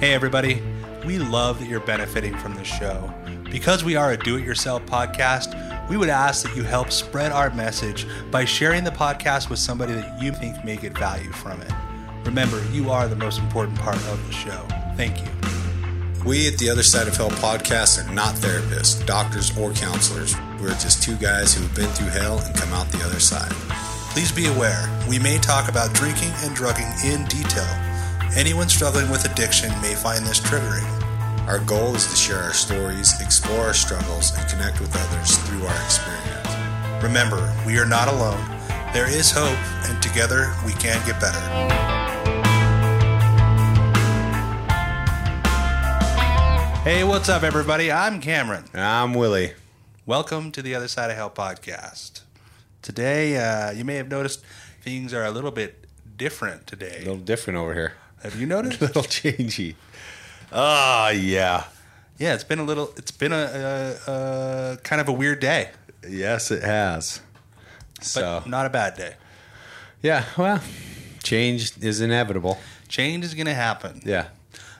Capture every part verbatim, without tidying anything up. Hey everybody, we love that you're benefiting from this show. Because we are a do-it-yourself podcast, we would ask that you help spread our message by sharing the podcast with somebody that you think may get value from it. Remember, you are the most important part of the show. Thank you. We at The Other Side of Hell podcast are not therapists, doctors, or counselors. We're just two guys who've been through hell and come out the other side. Please be aware, we may talk about drinking and drugging in detail. Anyone struggling with addiction may find this triggering. Our goal is to share our stories, explore our struggles, and connect with others through our experience. Remember, we are not alone. There is hope, and together we can get better. Hey, what's up, everybody? I'm Cameron. And I'm Willie. Welcome to the Other Side of Hell podcast. Today, uh, you may have noticed things are a little bit different today. A little different over here. Have you noticed? A little changey. Ah, uh, yeah. Yeah, it's been a little, it's been a, a, a kind of a weird day. Yes, it has. But so. Not a bad day. Yeah, well, change is inevitable. Change is going to happen. Yeah.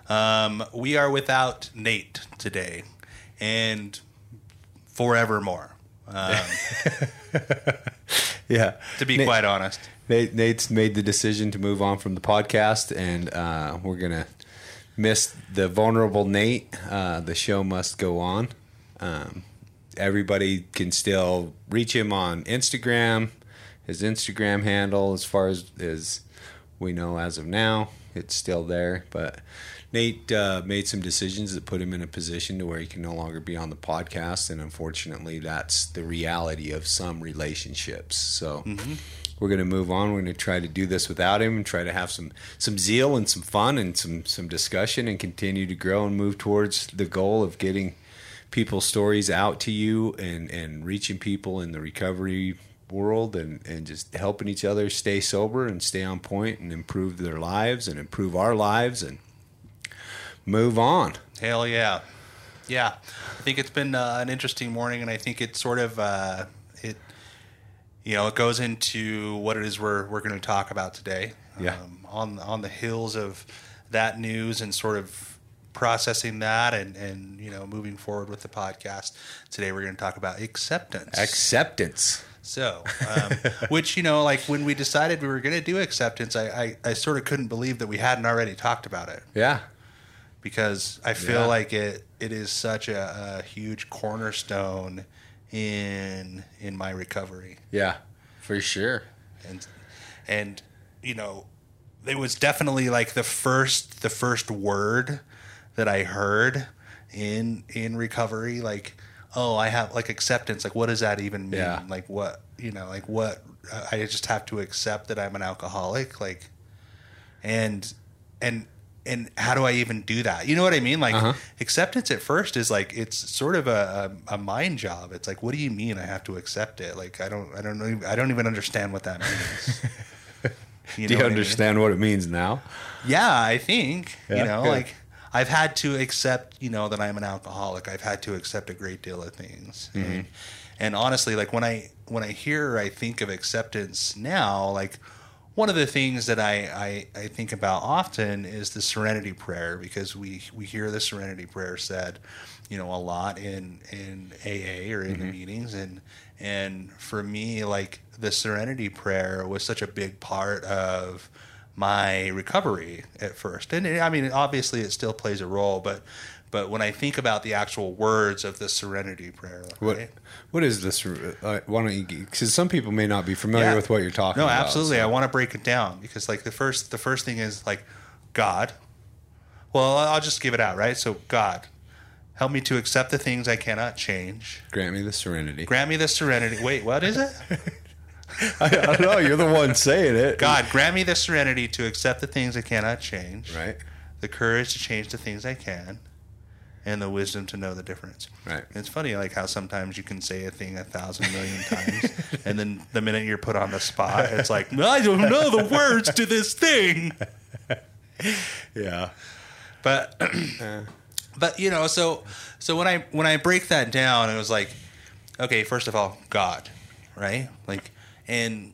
Um, we are without Nate today and forevermore. Um, yeah. To be Nate, quite honest. Nate, Nate's made the decision to move on from the podcast, and uh, we're going to miss the vulnerable Nate. Uh, the show must go on. Um, everybody can still reach him on Instagram. His Instagram handle, as far as, as we know as of now, it's still there, but... Nate uh, made some decisions that put him in a position to where he can no longer be on the podcast, and unfortunately, that's the reality of some relationships. So mm-hmm. We're going to move on. We're going to try to do this without him and try to have some, some zeal and some fun and some, some discussion and continue to grow and move towards the goal of getting people's stories out to you and, and reaching people in the recovery world and, and just helping each other stay sober and stay on point and improve their lives and improve our lives and move on. Hell yeah. Yeah. I think it's been uh, an interesting morning, and I think it sort of, uh, it, you know, it goes into what it is we're, we're going to talk about today. Yeah. Um, on, on the heels of that news and sort of processing that and, and, you know, moving forward with the podcast, today we're going to talk about acceptance. Acceptance. So, um, which, you know, like when we decided we were going to do acceptance, I, I, I sort of couldn't believe that we hadn't already talked about it. Yeah. Because I feel yeah. like it, it is such a, a huge cornerstone in in my recovery. Yeah, for sure. And and you know, it was definitely like the first the first word that I heard in in recovery. Like, oh, I have like acceptance. Like, what does that even mean? Yeah. Like, what you know? Like, what I just have to accept that I'm an alcoholic. Like, and and. And how do I even do that? You know what I mean? Like uh-huh. acceptance at first is like, it's sort of a, a, a mind job. It's like, what do you mean I have to accept it? Like, I don't, I don't know. I don't even understand what that means. You know do you what understand I mean? What it means now? Yeah, I think, yeah, you know, good. Like I've had to accept, you know, that I'm an alcoholic. I've had to accept a great deal of things. Mm-hmm. And, and honestly, like when I, when I hear, I think of acceptance now, like, one of the things that I, I, I think about often is the Serenity Prayer, because we, we hear the Serenity Prayer said, you know, a lot in in A A or in mm-hmm. the meetings, and and for me, like the Serenity Prayer was such a big part of my recovery at first, and it, I mean, obviously it still plays a role, but but when I think about the actual words of the Serenity Prayer, right? what what is this? Uh, why don't you? Because some people may not be familiar yeah. with what you're talking. No, about. No, absolutely. So. I want to break it down because, like, the first the first thing is like God. Well, I'll just give it out, right? So, God, help me to accept the things I cannot change. Grant me the serenity. Grant me the serenity. Wait, what is it? I, I don't know. You're the one saying it. God, grant me the serenity to accept the things I cannot change. Right. The courage to change the things I can. And the wisdom to know the difference. Right. It's funny, like how sometimes you can say a thing a thousand million times, and then the minute you're put on the spot, it's like, well, I don't know the words to this thing. Yeah. But, but you know, so so when I when I break that down, it was like, okay, first of all, God, right? Like, and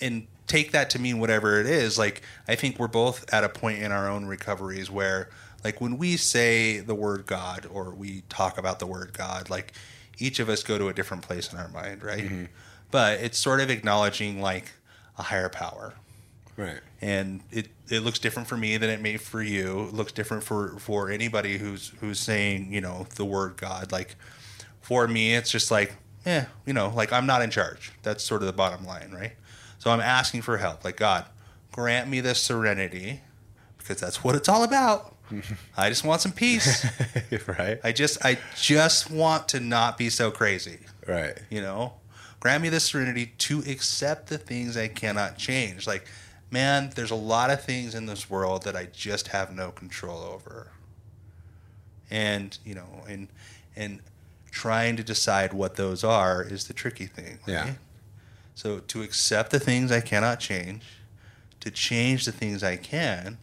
and take that to mean whatever it is. Like, I think we're both at a point in our own recoveries where. Like when we say the word God or we talk about the word God, like each of us go to a different place in our mind, right? Mm-hmm. But it's sort of acknowledging like a higher power. Right. And it, it looks different for me than it may for you. It looks different for, for anybody who's who's saying, you know, the word God. Like for me, it's just like, eh, you know, like I'm not in charge. That's sort of the bottom line, right? So I'm asking for help. Like, God, grant me this serenity because that's what it's all about. I just want some peace. Right. I just I just want to not be so crazy. Right. You know, grant me the serenity to accept the things I cannot change. Like, man, there's a lot of things in this world that I just have no control over. And, you know, and and trying to decide what those are is the tricky thing. Right? Yeah. So to accept the things I cannot change, to change the things I can,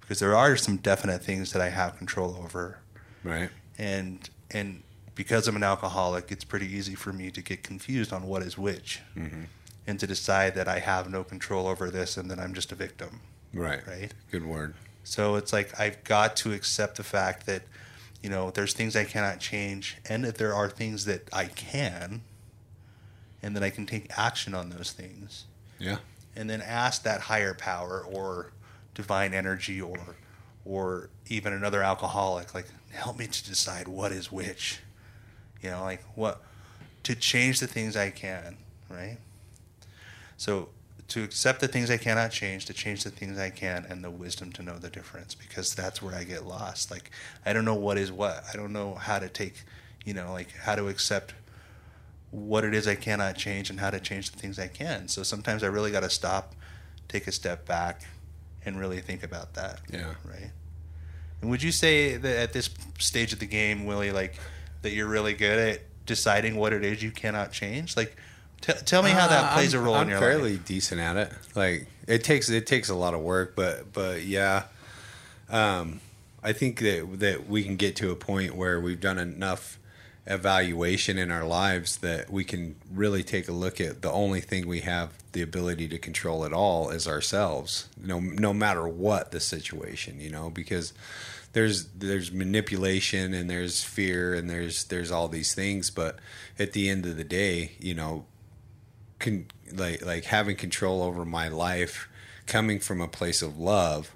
because there are some definite things that I have control over. Right. And and because I'm an alcoholic, it's pretty easy for me to get confused on what is which. Mm-hmm. And to decide that I have no control over this and that I'm just a victim. Right. Right. Good word. So it's like I've got to accept the fact that, you know, there's things I cannot change and that there are things that I can and that I can take action on those things. Yeah. And then ask that higher power or divine energy or or even another alcoholic, like, help me to decide what is which, you know, like what to change the things I can, right? So to accept the things I cannot change, to change the things I can, and the wisdom to know the difference, because that's where I get lost. Like, I don't know what is what. I don't know how to take, you know, like how to accept what it is I cannot change and how to change the things I can. So sometimes I really got to stop, take a step back, and really think about that. Yeah. Right. And would you say that at this stage of the game, Willie, like that you're really good at deciding what it is you cannot change? Like, t- tell me uh, how that plays I'm, a role I'm in your life. I'm fairly decent at it. Like, it takes it takes a lot of work, but but yeah, um, I think that that we can get to a point where we've done enough evaluation in our lives that we can really take a look at the only thing we have the ability to control at all is ourselves, no no matter what the situation, you know, because there's there's manipulation and there's fear and there's there's all these things, but at the end of the day, you know, can like like having control over my life coming from a place of love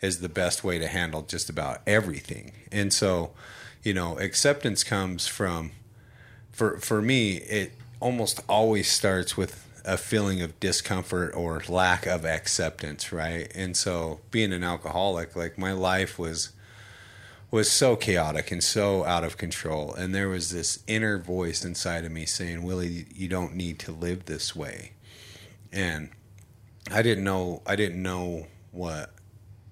is the best way to handle just about everything. And so, you know, acceptance comes from, for for me, it almost always starts with a feeling of discomfort or lack of acceptance, right? And so being an alcoholic, like my life was was so chaotic and so out of control. And there was this inner voice inside of me saying, Willie, you don't need to live this way. And I didn't know I didn't know what,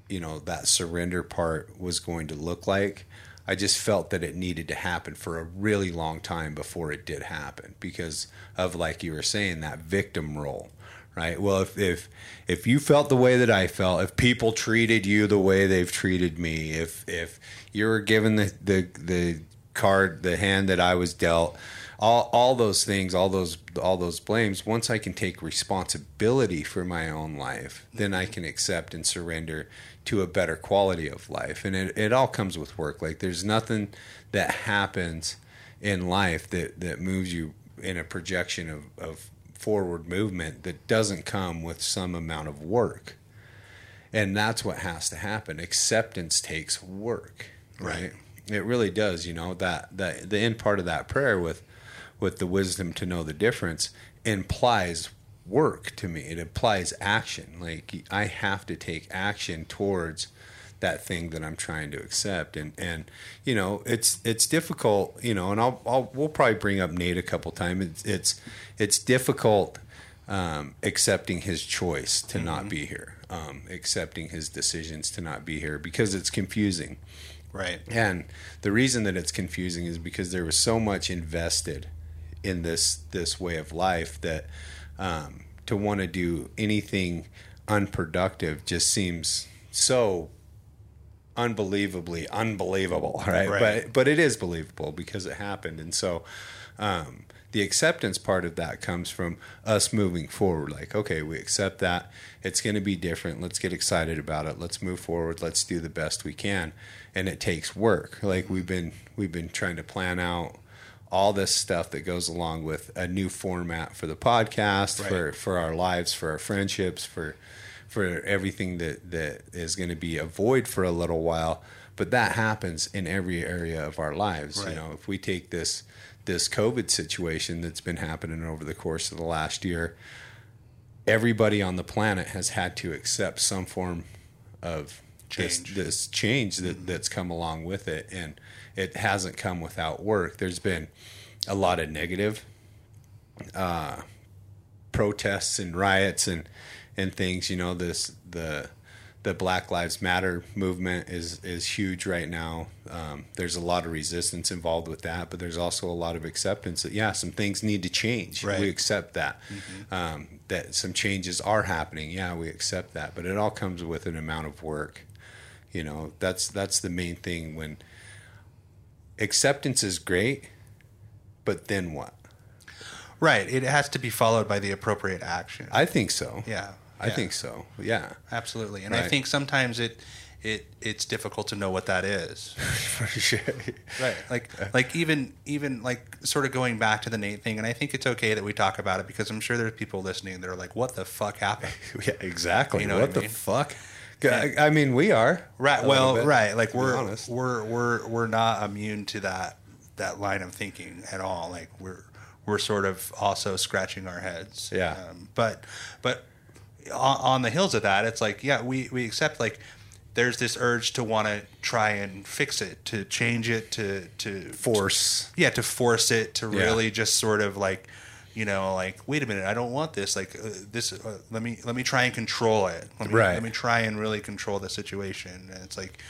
you know, that surrender part was going to look like. I just felt that it needed to happen for a really long time before it did happen because of, like you were saying, that victim role, right? Well, if, if, if you felt the way that I felt, if people treated you the way they've treated me, if, if you were given the, the, the card, the hand that I was dealt, all, all those things, all those, all those blames, once I can take responsibility for my own life, then I can accept and surrender to a better quality of life. And it, it all comes with work. Like there's nothing that happens in life that, that moves you in a projection of, of forward movement that doesn't come with some amount of work. And that's what has to happen. Acceptance takes work, right? Right. It really does. You know, that, that the end part of that prayer with, with the wisdom to know the difference implies work to me. It implies action. Like I have to take action towards that thing that I'm trying to accept. And, and, you know, it's, it's difficult, you know, and I'll, I'll, we'll probably bring up Nate a couple times. It's, it's, it's difficult, um, accepting his choice to mm-hmm. not be here, um, accepting his decisions to not be here because it's confusing. Right. And the reason that it's confusing is because there was so much invested in this, this way of life that, Um, to want to do anything unproductive just seems so unbelievably unbelievable, right? right? But but it is believable because it happened. And so um, the acceptance part of that comes from us moving forward. Like, okay, we accept that. It's going to be different. Let's get excited about it. Let's move forward. Let's do the best we can. And it takes work. Like we've been we've been trying to plan out all this stuff that goes along with a new format for the podcast, right. for, for our lives, for our friendships, for for everything that, that is going to be a void for a little while. But that happens in every area of our lives. Right. You know, if we take this this COVID situation that's been happening over the course of the last year, everybody on the planet has had to accept some form of change. This, this change that, mm-hmm. that's come along with it. And it hasn't come without work. There's been a lot of negative uh, protests and riots and and things. You know, this the the Black Lives Matter movement is is huge right now. Um, there's a lot of resistance involved with that, but there's also a lot of acceptance that yeah, some things need to change. Right. We accept that mm-hmm. um, that some changes are happening. Yeah, we accept that, but it all comes with an amount of work. You know, that's that's the main thing when. Acceptance is great, but then what? Right. It has to be followed by the appropriate action. I think so. Yeah. I yeah. think so. Yeah. Absolutely. And right. I think sometimes it it it's difficult to know what that is. For sure. Right. Like like even even like sort of going back to the Nate thing, and I think it's okay that we talk about it because I'm sure there's people listening that are like, what the fuck happened? Yeah, exactly. You know what, what I mean? The fuck? And, I mean, we are right. Well, right. Like we're we're we're we're not immune to that that line of thinking at all. Like we're we're sort of also scratching our heads. Yeah. Um, but but on, on the heels of that, it's like yeah, we we accept like there's this urge to want to try and fix it, to change it, to to force. To, yeah, to force it to really yeah. just sort of like. You know, like, wait a minute, I don't want this. Like, uh, this. Uh, let me let me try and control it. Let me, right. Let me try and really control the situation. And it's like,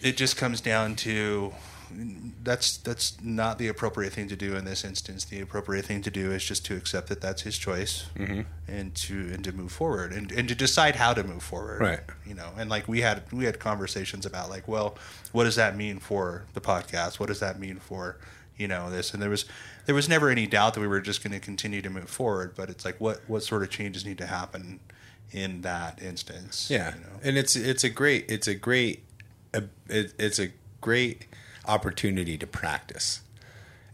it just comes down to that's that's not the appropriate thing to do in this instance. The appropriate thing to do is just to accept that that's his choice, mm-hmm. and to and to move forward and, and to decide how to move forward. Right. You know, and like we had we had conversations about like, well, what does that mean for the podcast? What does that mean for you know, this, and there was, there was never any doubt that we were just going to continue to move forward, but it's like, what, what sort of changes need to happen in that instance? Yeah. You know? And it's, it's a great, it's a great, it, it's a great opportunity to practice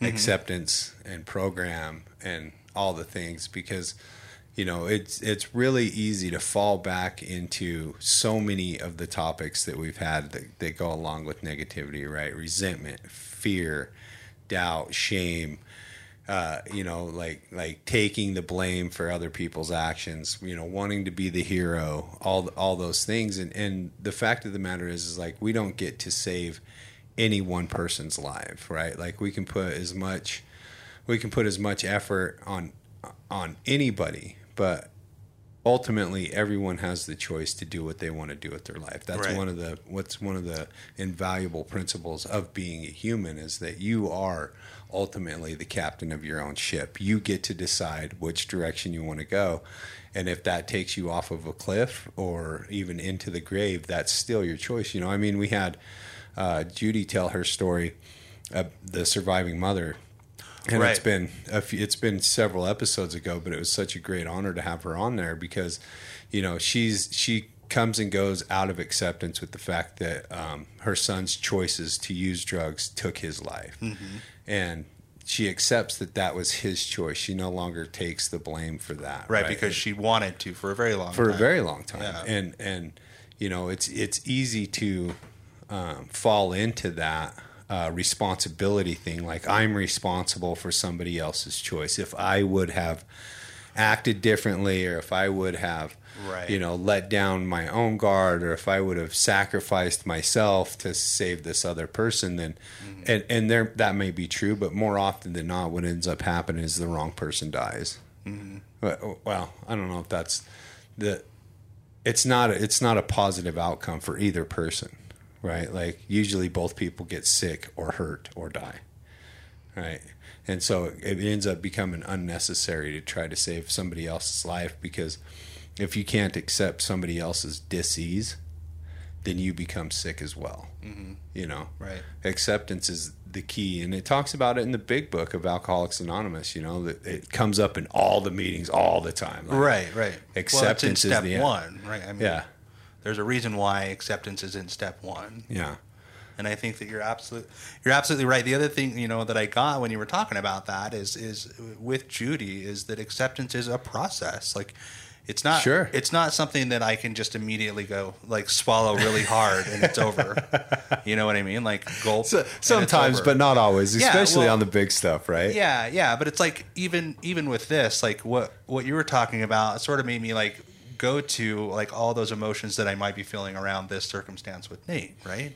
mm-hmm. acceptance and program and all the things, because, you know, it's, it's really easy to fall back into so many of the topics that we've had that, that go along with negativity, right? Resentment, fear, doubt, shame, uh, you know, like, like taking the blame for other people's actions, you know, wanting to be the hero, all, all those things. And, and the fact of the matter is, is like, we don't get to save any one person's life, right? Like we can put as much, we can put as much effort on, on anybody, but ultimately everyone has the choice to do what they want to do with their life. That's right. one of the what's one of the invaluable principles of being a human is that you are ultimately the captain of your own ship. You get to decide which direction you want to go. And if that takes you off of a cliff or even into the grave, that's still your choice. You know, I mean, we had uh, Judy tell her story of the surviving mother. And right. it's been a few, it's been several episodes ago, but it was such a great honor to have her on there because, you know, she's she comes and goes out of acceptance with the fact that um, her son's choices to use drugs took his life, mm-hmm. and she accepts that that was his choice. She no longer takes the blame for that, right? right? Because and, she wanted to for a very long for time. a very long time, yeah. and and you know, it's it's easy to um, fall into that. Uh, responsibility thing, like I'm responsible for somebody else's choice. If I would have acted differently, or if I would have, right. you know, let down my own guard, or if I would have sacrificed myself to save this other person, then, mm-hmm. and and there that may be true, but more often than not, what ends up happening is the wrong person dies. Mm-hmm. Well, well, I don't know if that's the. It's not. It's not a positive outcome for either person. Right. Like usually both people get sick or hurt or die. Right. And so it ends up becoming unnecessary to try to save somebody else's life, because if you can't accept somebody else's disease, then you become sick as well. Mm-hmm. You know, right? Acceptance is the key, and it talks about it in the big book of Alcoholics Anonymous. You know, that it comes up in all the meetings all the time. Like, right, right. Acceptance well, is step one, right? I mean, yeah. There's a reason why acceptance is in step one. Yeah. And I think that you're absolutely you're absolutely right. The other thing, you know, that I got when you were talking about that is is with Judy is that acceptance is a process. Like, it's not sure. It's not something that I can just immediately go like swallow really hard and it's over. You know what I mean? Like gulp. So, sometimes, but not always, especially yeah, well, on the big stuff, right? Yeah, yeah. But it's like even even with this, like what what you were talking about, it sort of made me like go to like all those emotions that I might be feeling around this circumstance with Nate, right?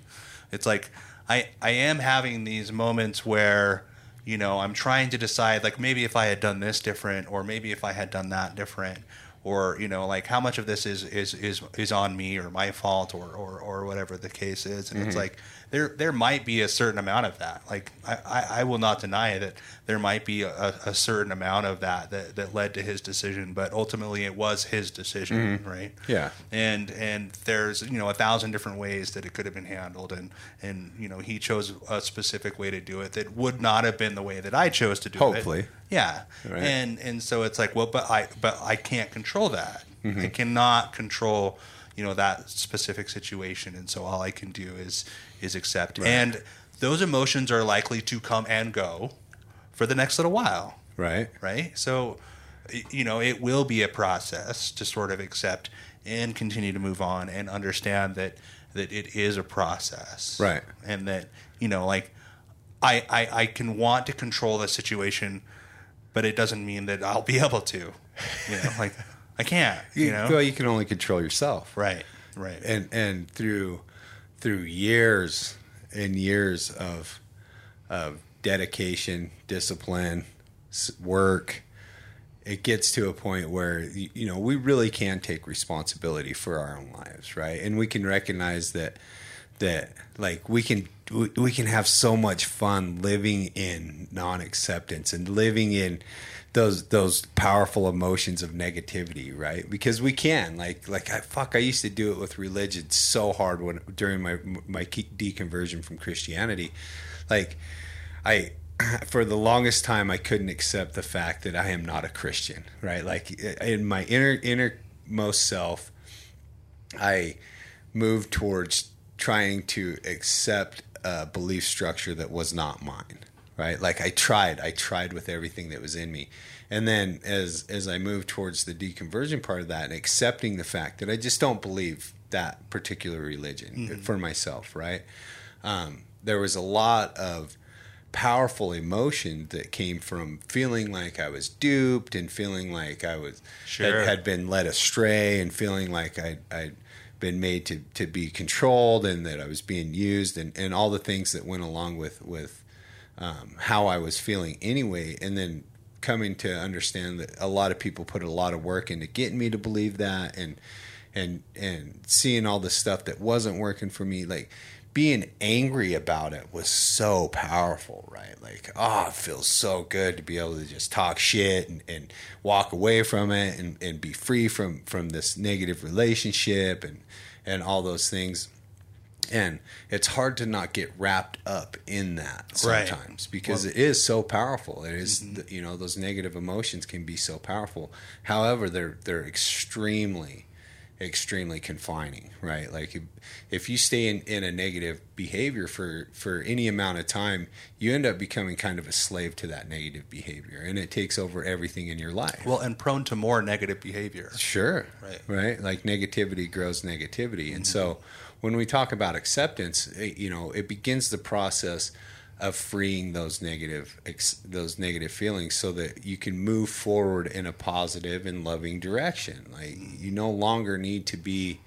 It's like I, I am having these moments where, you know, I'm trying to decide, like, maybe if I had done this different or maybe if I had done that different or, you know, like how much of this is is, is, is on me or my fault or, or, or whatever the case is. And mm-hmm. it's like there there might be a certain amount of that. Like I, I, I will not deny that there might be a, a certain amount of that, that that led to his decision. But ultimately it was his decision, mm-hmm. right? Yeah. And and there's, you know, a thousand different ways that it could have been handled. And, and you know, he chose a specific way to do it that would not have been the way that I chose to do it. Hopefully. Yeah. Right. And and so it's like, well, but I, but I can't control that. Mm-hmm. I cannot control, you know, that specific situation. And so all I can do is is accept. Right. And those emotions are likely to come and go for the next little while. Right. Right. So, you know, it will be a process to sort of accept and continue to move on and understand that that it is a process. Right. And that, you know, like I, I, I can want to control the situation, but it doesn't mean that I'll be able to, you know, like I can't, you know, well, you can only control yourself. Right. Right. And, and through, through years and years of, of dedication, discipline, work, it gets to a point where, you know, we really can take responsibility for our own lives. Right. And we can recognize that, that like we can, we can have so much fun living in non-acceptance and living in those those powerful emotions of negativity, right? Because we can, like, like I, fuck, I used to do it with religion so hard when during my my deconversion from Christianity. Like, I for the longest time I couldn't accept the fact that I am not a Christian, right? Like in my inner innermost self, I moved towards trying to accept a belief structure that was not mine, right? Like I tried, I tried with everything that was in me. And then as, as I moved towards the deconversion part of that and accepting the fact that I just don't believe that particular religion mm-hmm. for myself, right? Um, there was a lot of powerful emotion that came from feeling like I was duped and feeling like I was sure. had, had been led astray and feeling like I, I, been made to, to be controlled and that I was being used and, and all the things that went along with, with um, how I was feeling anyway. And then coming to understand that a lot of people put a lot of work into getting me to believe that and, and, and seeing all the stuff that wasn't working for me, like being angry about it was so powerful, right? Like, oh, it feels so good to be able to just talk shit and, and walk away from it and, and be free from, from this negative relationship and, and all those things. And it's hard to not get wrapped up in that sometimes right. because well, it is so powerful. It is, mm-hmm. you know, those negative emotions can be so powerful. However, they're, they're extremely extremely confining, right? Like if, if you stay in, in a negative behavior for, for any amount of time, you end up becoming kind of a slave to that negative behavior and it takes over everything in your life. Well, and prone to more negative behavior. Sure. Right. Right. Like negativity grows negativity. Mm-hmm. And so when we talk about acceptance, it, you know, it begins the process of freeing those negative, ex, those negative feelings so that you can move forward in a positive and loving direction. Like you no longer need to be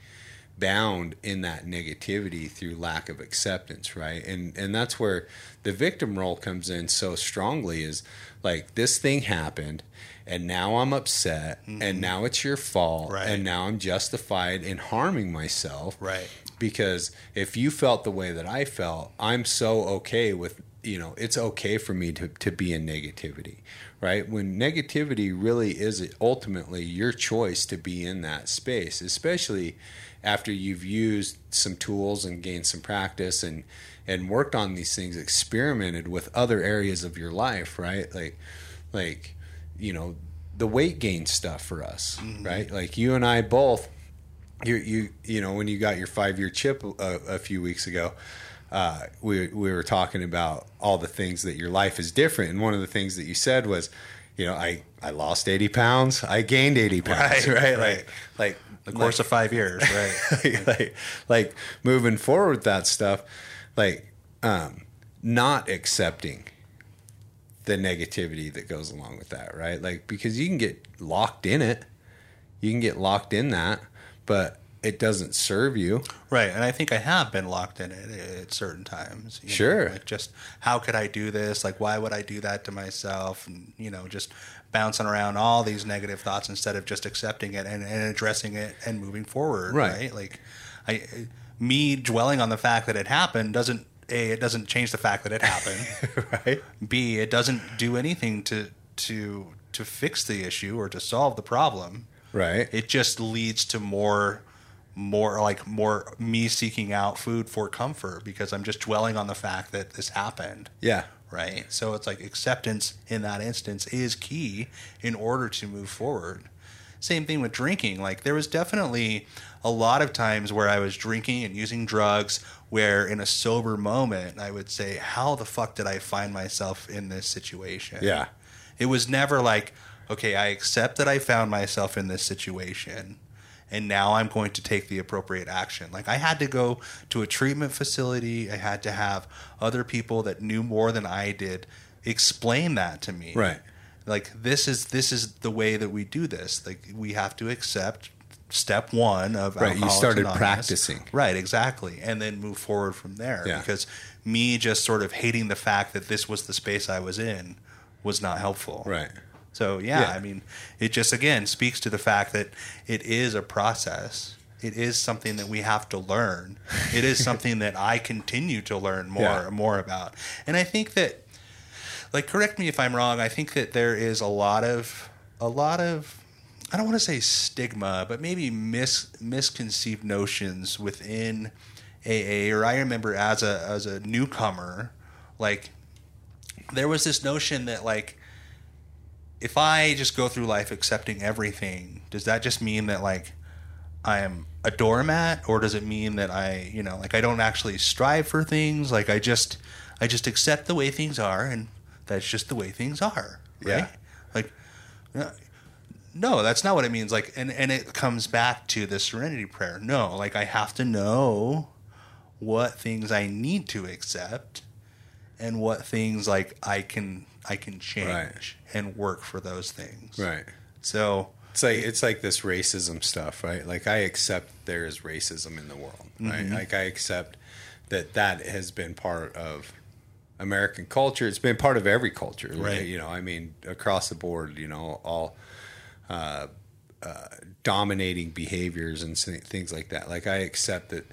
bound in that negativity through lack of acceptance. Right. And, and that's where the victim role comes in so strongly is like, this thing happened and now I'm upset mm-hmm. and now it's your fault. Right. And now I'm justified in harming myself. Right. Because if you felt the way that I felt, I'm so okay with you know, it's okay for me to, to be in negativity, right? When negativity really is ultimately your choice to be in that space, especially after you've used some tools and gained some practice and, and worked on these things, experimented with other areas of your life, right? Like, like, you know, the weight gain stuff for us, mm-hmm. right? Like you and I both, you, you, you know, when you got your five-year chip a, a few weeks ago, Uh, we we were talking about all the things that your life is different. And one of the things that you said was, you know, I, I lost eighty pounds. I gained eighty pounds, right? right? right. Like, like the course like, of five years, right? like, like, like moving forward with that stuff, like um, not accepting the negativity that goes along with that, right? Like, because you can get locked in it. You can get locked in that, but it doesn't serve you. Right. And I think I have been locked in it at certain times. You sure. Know, like just how could I do this? Like, why would I do that to myself? And, you know, just bouncing around all these negative thoughts instead of just accepting it and, and addressing it and moving forward. Right. right? Like I, me dwelling on the fact that it happened doesn't, A, it doesn't change the fact that it happened. right. B, it doesn't do anything to, to, to fix the issue or to solve the problem. Right. It just leads to more, more like more me seeking out food for comfort because I'm just dwelling on the fact that this happened. Yeah. Right. So it's like acceptance in that instance is key in order to move forward. Same thing with drinking. Like there was definitely a lot of times where I was drinking and using drugs where in a sober moment, I would say, how the fuck did I find myself in this situation? Yeah. It was never like, okay, I accept that I found myself in this situation. And now I'm going to take the appropriate action. Like I had to go to a treatment facility. I had to have other people that knew more than I did explain that to me. Right. Like this is this is the way that we do this. Like we have to accept step one of Right. Alcoholics you started Anonymous. Practicing. Right. Exactly. And then move forward from there. Yeah. Because me just sort of hating the fact that this was the space I was in was not helpful. Right. So, yeah, yeah, I mean, it just, again, speaks to the fact that it is a process. It is something that we have to learn. It is something that I continue to learn more yeah. and more about. And I think that, like, correct me if I'm wrong, I think that there is a lot of, a lot of, I don't want to say stigma, but maybe mis, misconceived notions within A A. Or I remember as a as a newcomer, like, there was this notion that, like, if I just go through life accepting everything, does that just mean that like I am a doormat, or does it mean that I, you know, like I don't actually strive for things? Like I just, I just accept the way things are, and that's just the way things are. Right? Yeah. Like, no, that's not what it means. Like, and, and it comes back to the serenity prayer. No, like I have to know what things I need to accept and what things like I can I can change right. and work for those things. Right. So it's like, it's like this racism stuff, right? Like I accept there is racism in the world, right? Mm-hmm. Like I accept that that has been part of American culture. It's been part of every culture, right? right? You know, I mean, across the board, you know, all, uh, uh, dominating behaviors and things like that. Like I accept that,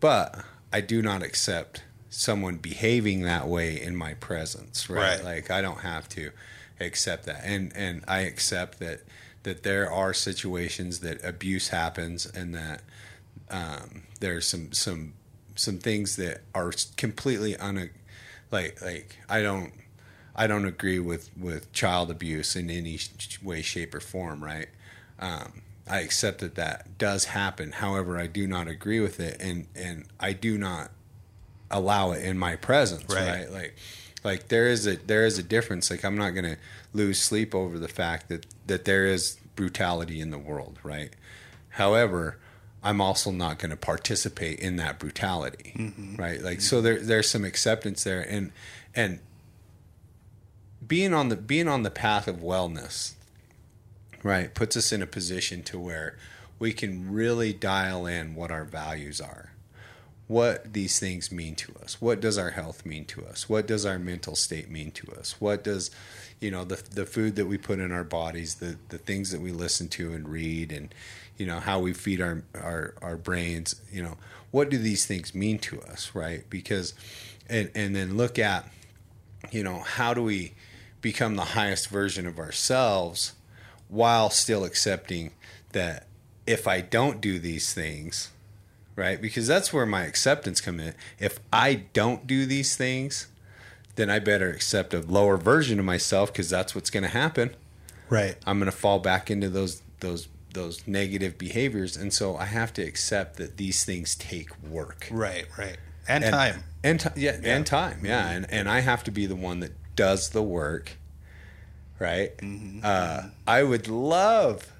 but I do not accept someone behaving that way in my presence, right? right? Like I don't have to accept that. And, and I accept that, that there are situations that abuse happens and that, um, there's some, some, some things that are completely un, like, like I don't, I don't agree with, with child abuse in any way, shape or form. Right. Um, I accept that that does happen. However, I do not agree with it. And, and I do not allow it in my presence, right. right? Like, like there is a, there is a difference. Like I'm not going to lose sleep over the fact that, that there is brutality in the world. Right. However, I'm also not going to participate in that brutality. Mm-hmm. Right. Like, mm-hmm. so there, there's some acceptance there, and, and being on the, being on the path of wellness, right. puts us in a position to where we can really dial in what our values are. What these things mean to us. What does our health mean to us? What does our mental state mean to us? What does, you know, the the food that we put in our bodies, the, the things that we listen to and read, and, you know, how we feed our, our, our brains, you know, what do these things mean to us, right? Because, and, and then look at you know, how do we become the highest version of ourselves while still accepting that if I don't do these things, right? Because that's where my acceptance comes in. If I don't do these things, then I better accept a lower version of myself, because that's what's going to happen. Right. I'm going to fall back into those those those negative behaviors. And so I have to accept that these things take work. Right, right. And, and time. And, and yeah, yeah, and time. Yeah. Mm-hmm. And and I have to be the one that does the work. Right. Mm-hmm. Uh, I would love,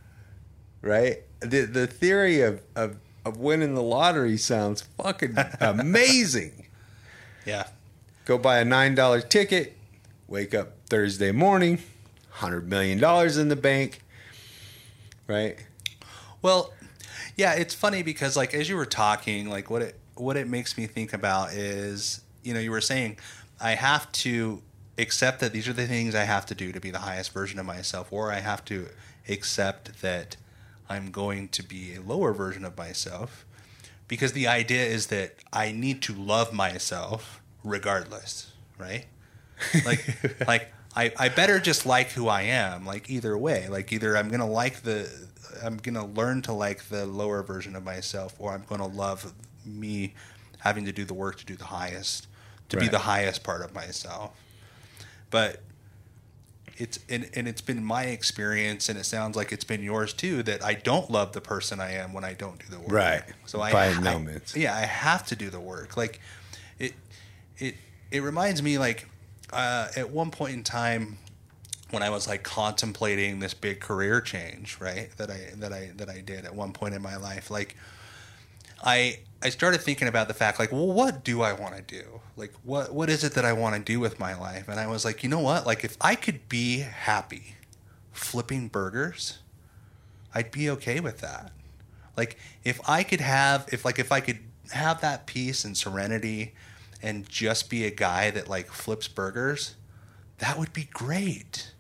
right? The the theory of, of, of winning the lottery sounds fucking amazing. Yeah. Go buy a nine dollar ticket, wake up Thursday morning, one hundred million dollars in the bank. Right. Well, yeah, it's funny because, like, as you were talking, like, what it what it makes me think about is, you know, you were saying I have to accept that these are the things I have to do to be the highest version of myself, or I have to accept that I'm going to be a lower version of myself, because the idea is that I need to love myself regardless, right? Like, like I, I better just like who I am, like either way, like either I'm going to like the, I'm going to learn to like the lower version of myself, or I'm going to love me having to do the work to do the highest, to right. be the highest part of myself. But it's, and, and it's been my experience, and it sounds like it's been yours too, that I don't love the person I am when I don't do the work. Right. So I, By no means. I yeah, I have to do the work. Like it, it, it reminds me, like, uh, at one point in time when I was like contemplating this big career change, right, that I, that I, that I did at one point in my life, like I, I started thinking about the fact, like, well, what do I want to do? Like, what what is it that I want to do with my life? And I was like, you know what? Like, if I could be happy flipping burgers, I'd be okay with that. Like, if I could have, if like, if I could have that peace and serenity and just be a guy that, like, flips burgers, that would be great.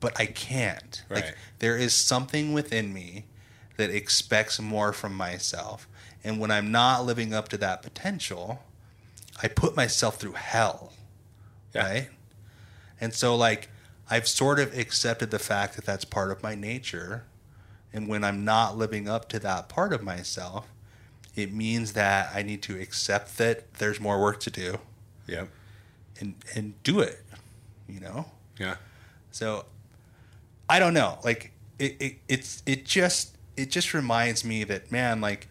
But I can't. Right. Like, there is something within me that expects more from myself. And when I'm not living up to that potential, I put myself through hell, yeah. right? And so, like, I've sort of accepted the fact that that's part of my nature. And when I'm not living up to that part of myself, it means that I need to accept that there's more work to do. Yeah. And and do it, you know? Yeah. So, I don't know. Like, it, it it's it just it just reminds me that, man, like,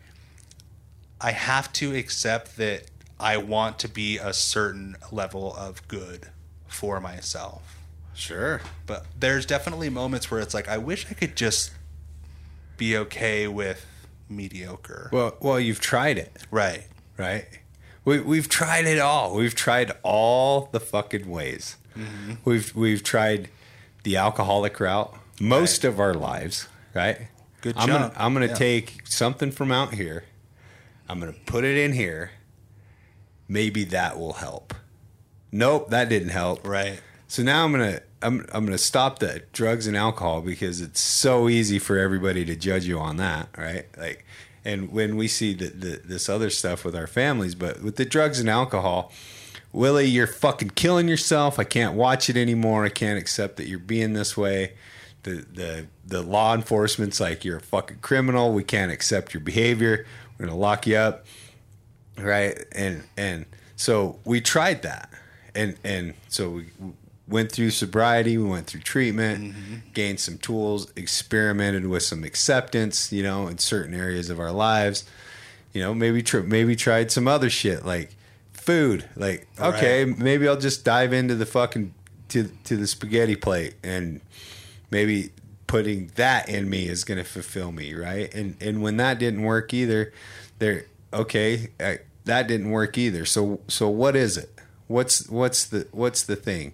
I have to accept that I want to be a certain level of good for myself. Sure. But there's definitely moments where it's like, I wish I could just be okay with mediocre. Well, well, you've tried it. Right. Right. We, we've tried it all. We've tried all the fucking ways. Mm-hmm. We've, we've tried the alcoholic route most right. of our lives. Right. Good job. I'm gonna, I'm gonna yeah. take something from out here. I'm going to put it in here. Maybe that will help. Nope, that didn't help. Right. So now I'm going to I'm I'm going to stop the drugs and alcohol, because it's so easy for everybody to judge you on that, right? Like, and when we see the, the this other stuff with our families, but with the drugs and alcohol, Willie, you're fucking killing yourself. I can't watch it anymore. I can't accept that you're being this way. The the the law enforcement's like, you're a fucking criminal. We can't accept your behavior. We're going to lock you up, right? And and so we tried that. And and so we went through sobriety, we went through treatment, mm-hmm. gained some tools, experimented with some acceptance, you know, in certain areas of our lives. You know, maybe tr- maybe tried some other shit like food. Like, okay, right. maybe I'll just dive into the fucking to to the spaghetti plate, and maybe putting that in me is going to fulfill me, right? And and when that didn't work either, there okay, I, that didn't work either. So so what is it? What's what's the what's the thing?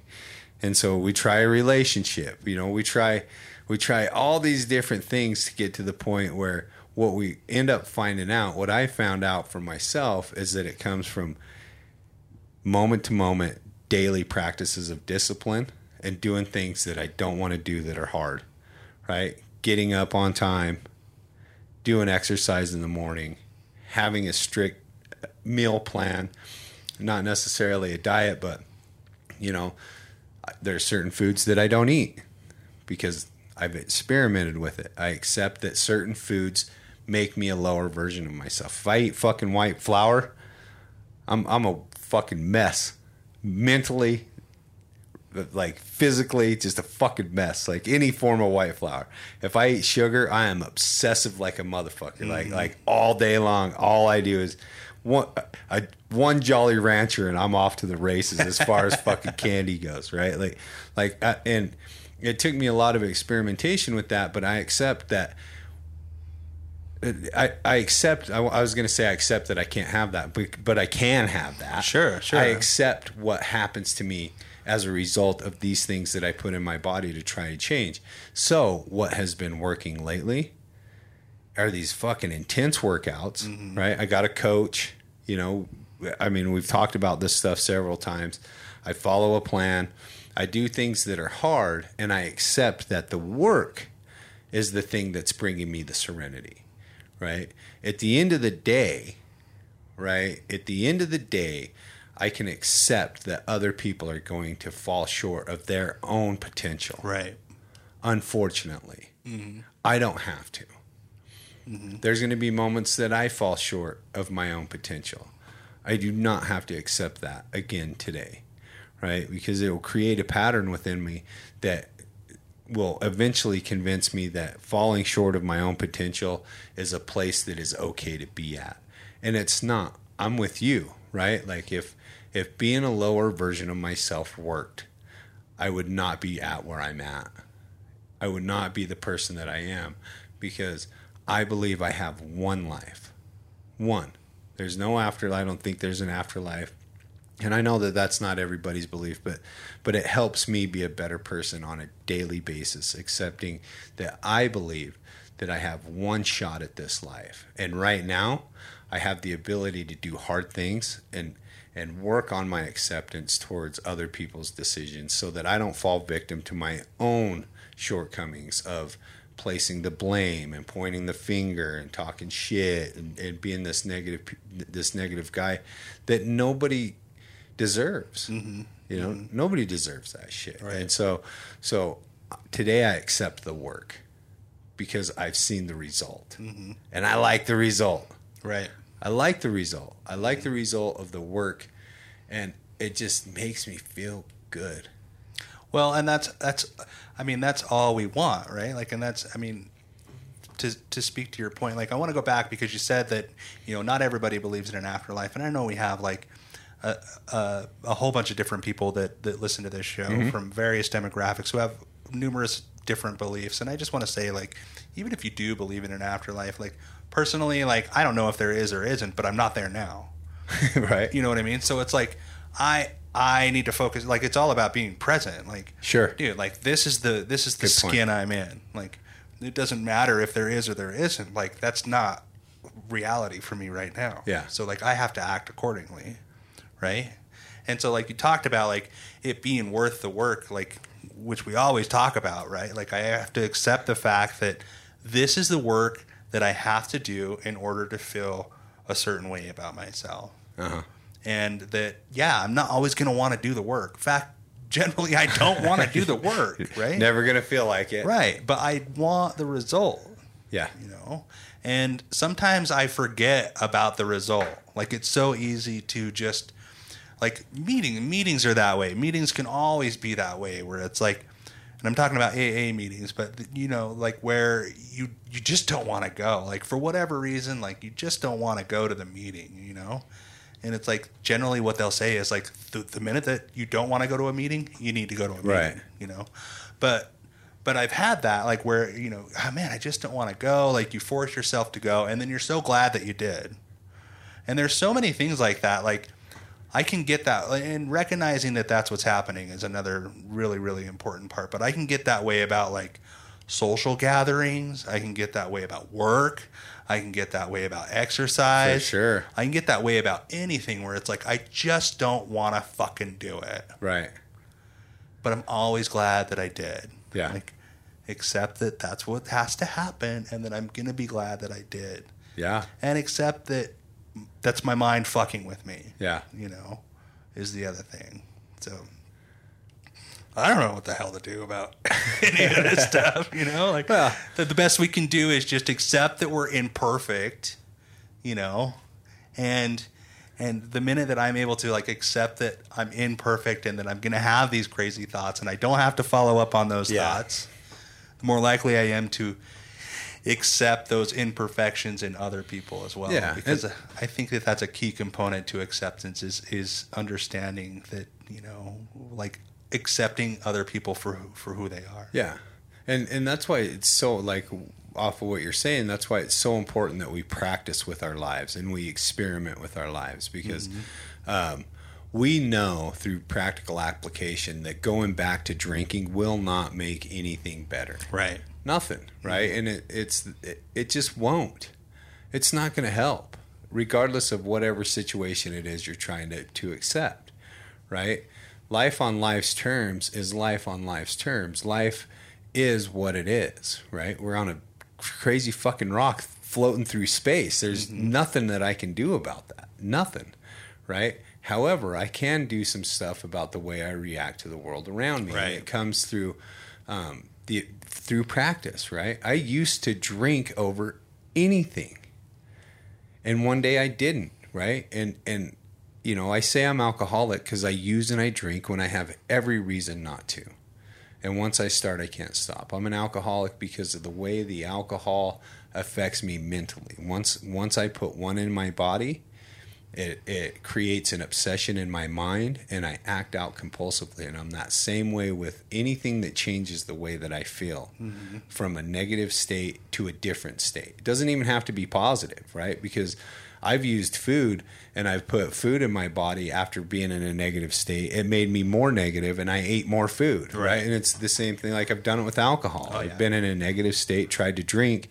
And so we try a relationship. You know, we try we try all these different things to get to the point where what we end up finding out, what I found out for myself, is that it comes from moment to moment daily practices of discipline and doing things that I don't want to do that are hard. Right? Getting up on time, doing exercise in the morning, having a strict meal plan, not necessarily a diet, but, you know, there are certain foods that I don't eat because I've experimented with it. I accept that certain foods make me a lower version of myself. If I eat fucking white flour, I'm I'm a fucking mess. Mentally, like physically, just a fucking mess. Like any form of white flour. If I eat sugar, I am obsessive like a motherfucker. Mm-hmm. Like like all day long, all I do is one I, one Jolly Rancher and I'm off to the races as far as fucking candy goes, right? Like like I, and it took me a lot of experimentation with that, but I accept that. I, I accept, I, I was going to say I accept that I can't have that, but, but I can have that. Sure, sure. I accept what happens to me as a result of these things that I put in my body to try to change. So what has been working lately are these fucking intense workouts, mm-hmm. right? I got a coach, you know, I mean, we've talked about this stuff several times. I follow a plan. I do things that are hard, and I accept that the work is the thing that's bringing me the serenity. Right. At the end of the day, right, at the end of the day, I can accept that other people are going to fall short of their own potential. Right. Unfortunately, mm-hmm. I don't have to. Mm-hmm. There's going to be moments that I fall short of my own potential. I do not have to accept that again today. Right. Because it will create a pattern within me that will eventually convince me that falling short of my own potential is a place that is okay to be at. And it's not. I'm with you, right? Like if if being a lower version of myself worked, I would not be at where I'm at. I would not be the person that I am because I believe I have one life. One. There's no afterlife. I don't think there's an afterlife. And I know that that's not everybody's belief, but but it helps me be a better person on a daily basis, accepting that I believe that I have one shot at this life. And right now, I have the ability to do hard things and and work on my acceptance towards other people's decisions so that I don't fall victim to my own shortcomings of placing the blame and pointing the finger and talking shit and, and being this negative this negative guy that nobody deserves. Mm-hmm. You know, mm-hmm. nobody deserves that shit. Right. And so, so today I accept the work because I've seen the result, mm-hmm. and I like the result. Right. I like the result. I like mm-hmm. the result of the work, and it just makes me feel good. Well, and that's, that's, I mean, that's all we want, right? Like, and that's, I mean, to, to speak to your point, like, I want to go back because you said that, you know, not everybody believes in an afterlife. And I know we have like, Uh, uh, a whole bunch of different people that, that listen to this show mm-hmm. from various demographics who have numerous different beliefs. And I just want to say, like, even if you do believe in an afterlife, like, personally, like, I don't know if there is or isn't, but I'm not there now. Right. You know what I mean? So it's like, I I need to focus. Like, it's all about being present. Like, sure. Dude, like, this is the, this is the Good skin point. I'm in. Like, it doesn't matter if there is or there isn't. Like, that's not reality for me right now. Yeah. So, like, I have to act accordingly. Right. And so, like, you talked about, like, it being worth the work, like, which we always talk about, right? Like, I have to accept the fact that this is the work that I have to do in order to feel a certain way about myself. Uh-huh. And that, yeah, I'm not always going to want to do the work. In fact, generally, I don't want to do the work, right? Never going to feel like it. Right. But I want the result. Yeah. You know? And sometimes I forget about the result. Like, it's so easy to just... Like meeting, meetings are that way. Meetings can always be that way where it's like, and I'm talking about A A meetings, but you know, like where you, you just don't want to go. Like for whatever reason, like you just don't want to go to the meeting, you know? And it's like generally what they'll say is like the, the minute that you don't want to go to a meeting, you need to go to a meeting, right. You know? But, but I've had that like where, you know, oh man, I just don't want to go. Like you force yourself to go and then you're so glad that you did. And there's so many things like that. Like, I can get that, and recognizing that that's what's happening is another really, really important part. But I can get that way about, like, social gatherings. I can get that way about work. I can get that way about exercise. For sure. I can get that way about anything where it's like, I just don't want to fucking do it. Right. But I'm always glad that I did. Yeah. Like, accept that that's what has to happen, and that I'm going to be glad that I did. Yeah. And accept that. That's my mind fucking with me. Yeah. You know, is the other thing. So I don't know what the hell to do about any of this stuff, you know? Like, well, the, the best we can do is just accept that we're imperfect, you know? And and the minute that I'm able to, like, accept that I'm imperfect and that I'm going to have these crazy thoughts and I don't have to follow up on those yeah. thoughts, the more likely I am to accept those imperfections in other people as well. Yeah. Because and, I think that that's a key component to acceptance is is understanding that, you know, like, accepting other people for who, for who they are. Yeah. And and that's why it's so, like, off of what you're saying, that's why it's so important that we practice with our lives and we experiment with our lives, because mm-hmm. um, we know through practical application that going back to drinking will not make anything better. Right. Nothing. Mm-hmm. Right. And it, it's, it, it just won't, it's not going to help regardless of whatever situation it is you're trying to, to accept. Right. Life on life's terms is life on life's terms. Life is what it is, right? We're on a crazy fucking rock floating through space. There's mm-hmm. nothing that I can do about that. Nothing, right? However, I can do some stuff about the way I react to the world around me. Right. And it comes through um, the through practice, right? I used to drink over anything, and one day I didn't, right? And and. You know, I say I'm alcoholic because I use and I drink when I have every reason not to. And once I start, I can't stop. I'm an alcoholic because of the way the alcohol affects me mentally. Once once I put one in my body, it, it creates an obsession in my mind, and I act out compulsively. And I'm that same way with anything that changes the way that I feel mm-hmm. from a negative state to a different state. It doesn't even have to be positive, right? Because I've used food and I've put food in my body after being in a negative state. It made me more negative and I ate more food, right? right? And it's the same thing. Like, I've done it with alcohol. Oh, I've yeah. been in a negative state, tried to drink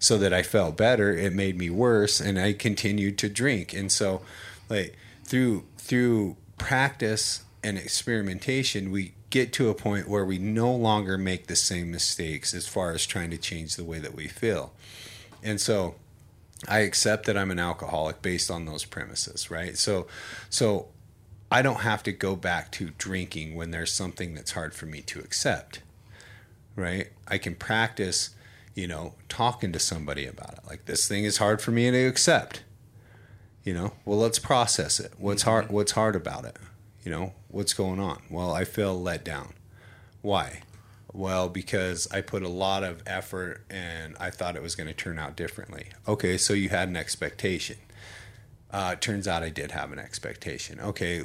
so that I felt better. It made me worse and I continued to drink. And so, like, through through practice and experimentation, we get to a point where we no longer make the same mistakes as far as trying to change the way that we feel. And so I accept that I'm an alcoholic based on those premises, right? So so I don't have to go back to drinking when there's something that's hard for me to accept, right? I can practice, you know, talking to somebody about it. Like, this thing is hard for me to accept, you know? Well, let's process it. What's hard, what's hard about it? You know, what's going on? Well, I feel let down. Why? Well, because I put a lot of effort and I thought it was going to turn out differently. Okay, so you had an expectation. Uh, turns out I did have an expectation. Okay,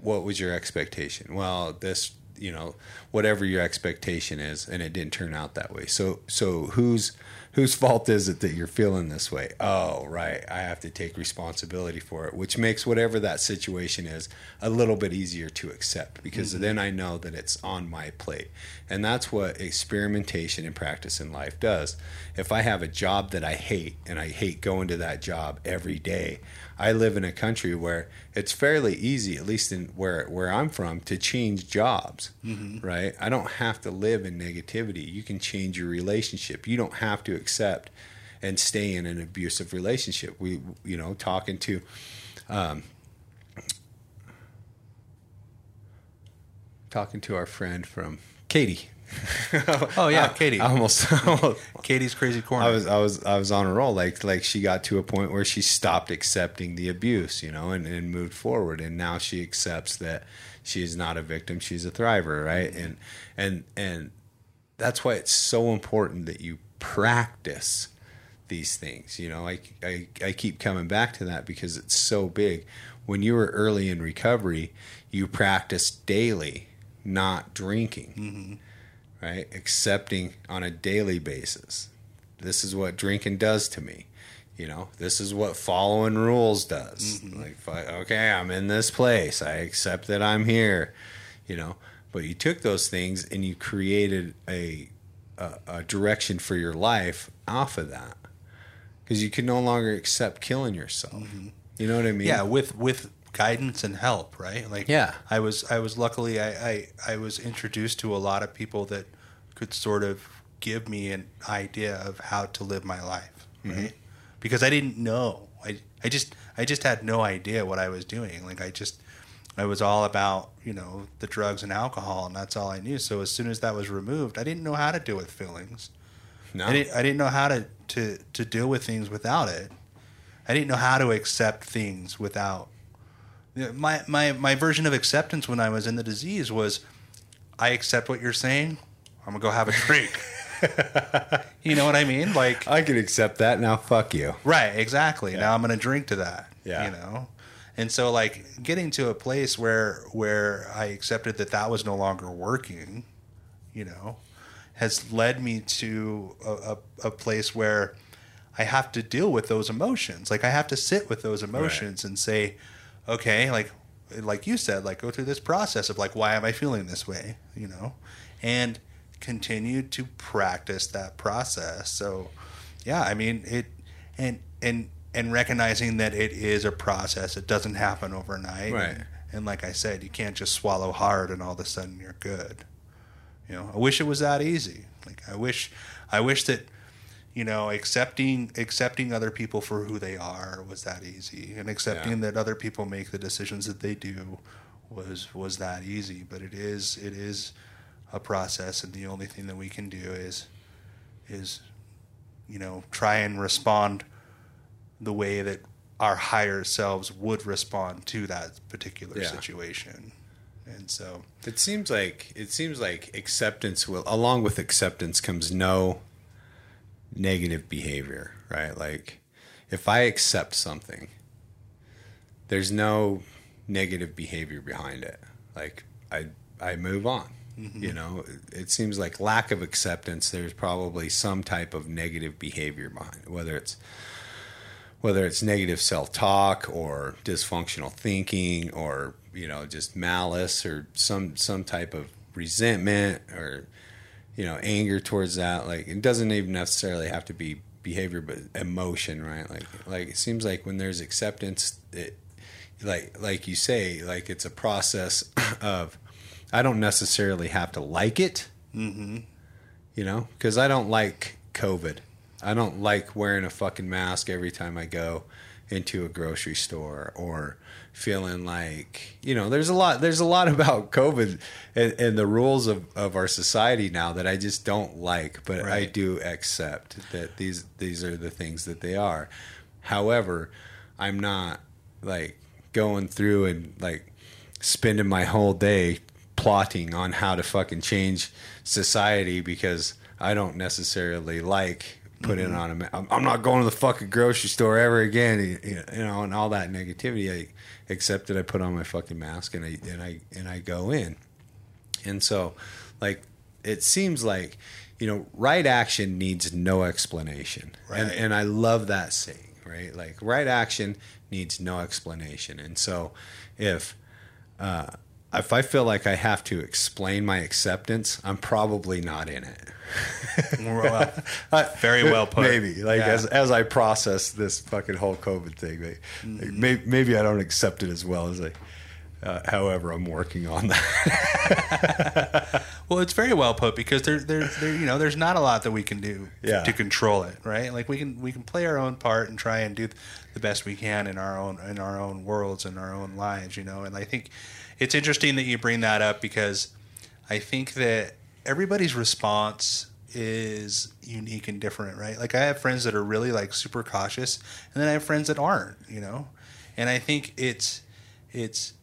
what was your expectation? Well, this, you know, whatever your expectation is, and it didn't turn out that way. So so whose whose fault is it that you're feeling this way? Oh, right, I have to take responsibility for it, which makes whatever that situation is a little bit easier to accept, because mm-hmm. then I know that it's on my plate. And that's what experimentation and practice in life does. If I have a job that I hate, and I hate going to that job every day, I live in a country where it's fairly easy, at least in where where I'm from, to change jobs, mm-hmm. right? I don't have to live in negativity. You can change your relationship. You don't have to accept and stay in an abusive relationship. We, you know, talking to um, talking to our friend from Katie. Oh yeah, I, Katie. I almost Katie's Crazy Corner. I was, I was, I was on a roll. Like, like she got to a point where she stopped accepting the abuse, you know, and, and moved forward. And now she accepts that she is not a victim; she's a thriver, right? Mm-hmm. And and and that's why it's so important that you practice these things. You know, I, I I keep coming back to that because it's so big. When you were early in recovery, you practiced daily not drinking. Mm-hmm. Right? Accepting on a daily basis. This is what drinking does to me. You know, this is what following rules does. Mm-hmm. Like, okay, I'm in this place. I accept that I'm here, you know, but you took those things and you created a, a, a direction for your life off of that, because you can no longer accept killing yourself. Mm-hmm. You know what I mean? Yeah. With, with, guidance and help, right? Like, yeah. I was, I was luckily, I, I, I was introduced to a lot of people that could sort of give me an idea of how to live my life, right? Mm-hmm. Because I didn't know, I, I just, I just had no idea what I was doing. Like, I just, it was all about, you know, the drugs and alcohol, and that's all I knew. So as soon as that was removed, I didn't know how to deal with feelings. No. I didn't, I didn't know how to, to, to deal with things without it. I didn't know how to accept things without. My, my, my version of acceptance when I was in the disease was, I accept what you're saying. I'm going to go have a drink. You know what I mean? Like, I can accept that. Now, fuck you. Right. Exactly. Yeah. Now I'm going to drink to that. Yeah. You know? And so, like, getting to a place where, where I accepted that that was no longer working, you know, has led me to a, a, a place where I have to deal with those emotions. Like, I have to sit with those emotions, right, and say, okay, like, like you said, like, go through this process of, like, why am I feeling this way, you know, and continue to practice that process. So, yeah, I mean, it, and, and, and recognizing that it is a process. It doesn't happen overnight. Right. And, and like I said, you can't just swallow hard and all of a sudden you're good. You know, I wish it was that easy. Like, I wish, I wish that, you know, accepting, accepting other people for who they are was that easy, and accepting, yeah, that other people make the decisions that they do was, was that easy. But it is, it is a process. And the only thing that we can do is, is, you know, try and respond the way that our higher selves would respond to that particular, yeah, situation. And so it seems like, it seems like acceptance will, along with acceptance comes no negative behavior, right? Like, if I accept something, there's no negative behavior behind it. Like, I, I move on, mm-hmm, you know, it seems like lack of acceptance, there's probably some type of negative behavior behind it, whether it's, whether it's negative self-talk or dysfunctional thinking or, you know, just malice or some some type of resentment or, you know, anger towards that. Like, it doesn't even necessarily have to be behavior, but emotion, right? Like, like it seems like when there's acceptance, it, like, like you say, like, it's a process of, I don't necessarily have to like it, mm-hmm, you know, because I don't like COVID. I don't like wearing a fucking mask every time I go into a grocery store, or feeling like, you know, there's a lot, there's a lot about COVID and, and the rules of, of our society now that I just don't like, but right, I do accept that these, these are the things that they are. However, I'm not like going through and like spending my whole day plotting on how to fucking change society because I don't necessarily like put in on him. I'm not going to the fucking grocery store ever again, you know, and all that negativity. I accepted. I put on my fucking mask and I and I and I go in, and so like it seems like, you know, right action needs no explanation, right. and and I love that saying, right? Like right action needs no explanation, and so if uh, if I feel like I have to explain my acceptance, I'm probably not in it. Well, very well put. Maybe like yeah. as as I process this fucking whole COVID thing, like, mm-hmm. like maybe, maybe I don't accept it as well as I. Uh, however, I'm working on that. Well, it's very well put because there there there you know there's not a lot that we can do yeah. to control it, right? Like we can we can play our own part and try and do the best we can in our own in our own worlds and our own lives, you know. And I think it's interesting that you bring that up because I think that everybody's response is unique and different, right? Like I have friends that are really like super cautious and then I have friends that aren't, you know? And I think it's, it's,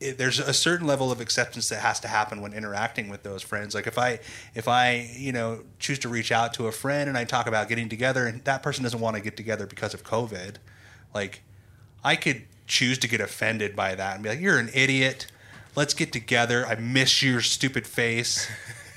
it, there's a certain level of acceptance that has to happen when interacting with those friends. Like if I, if I, you know, choose to reach out to a friend and I talk about getting together and that person doesn't want to get together because of COVID, like I could choose to get offended by that and be like, you're an idiot. Let's get together. I miss your stupid face.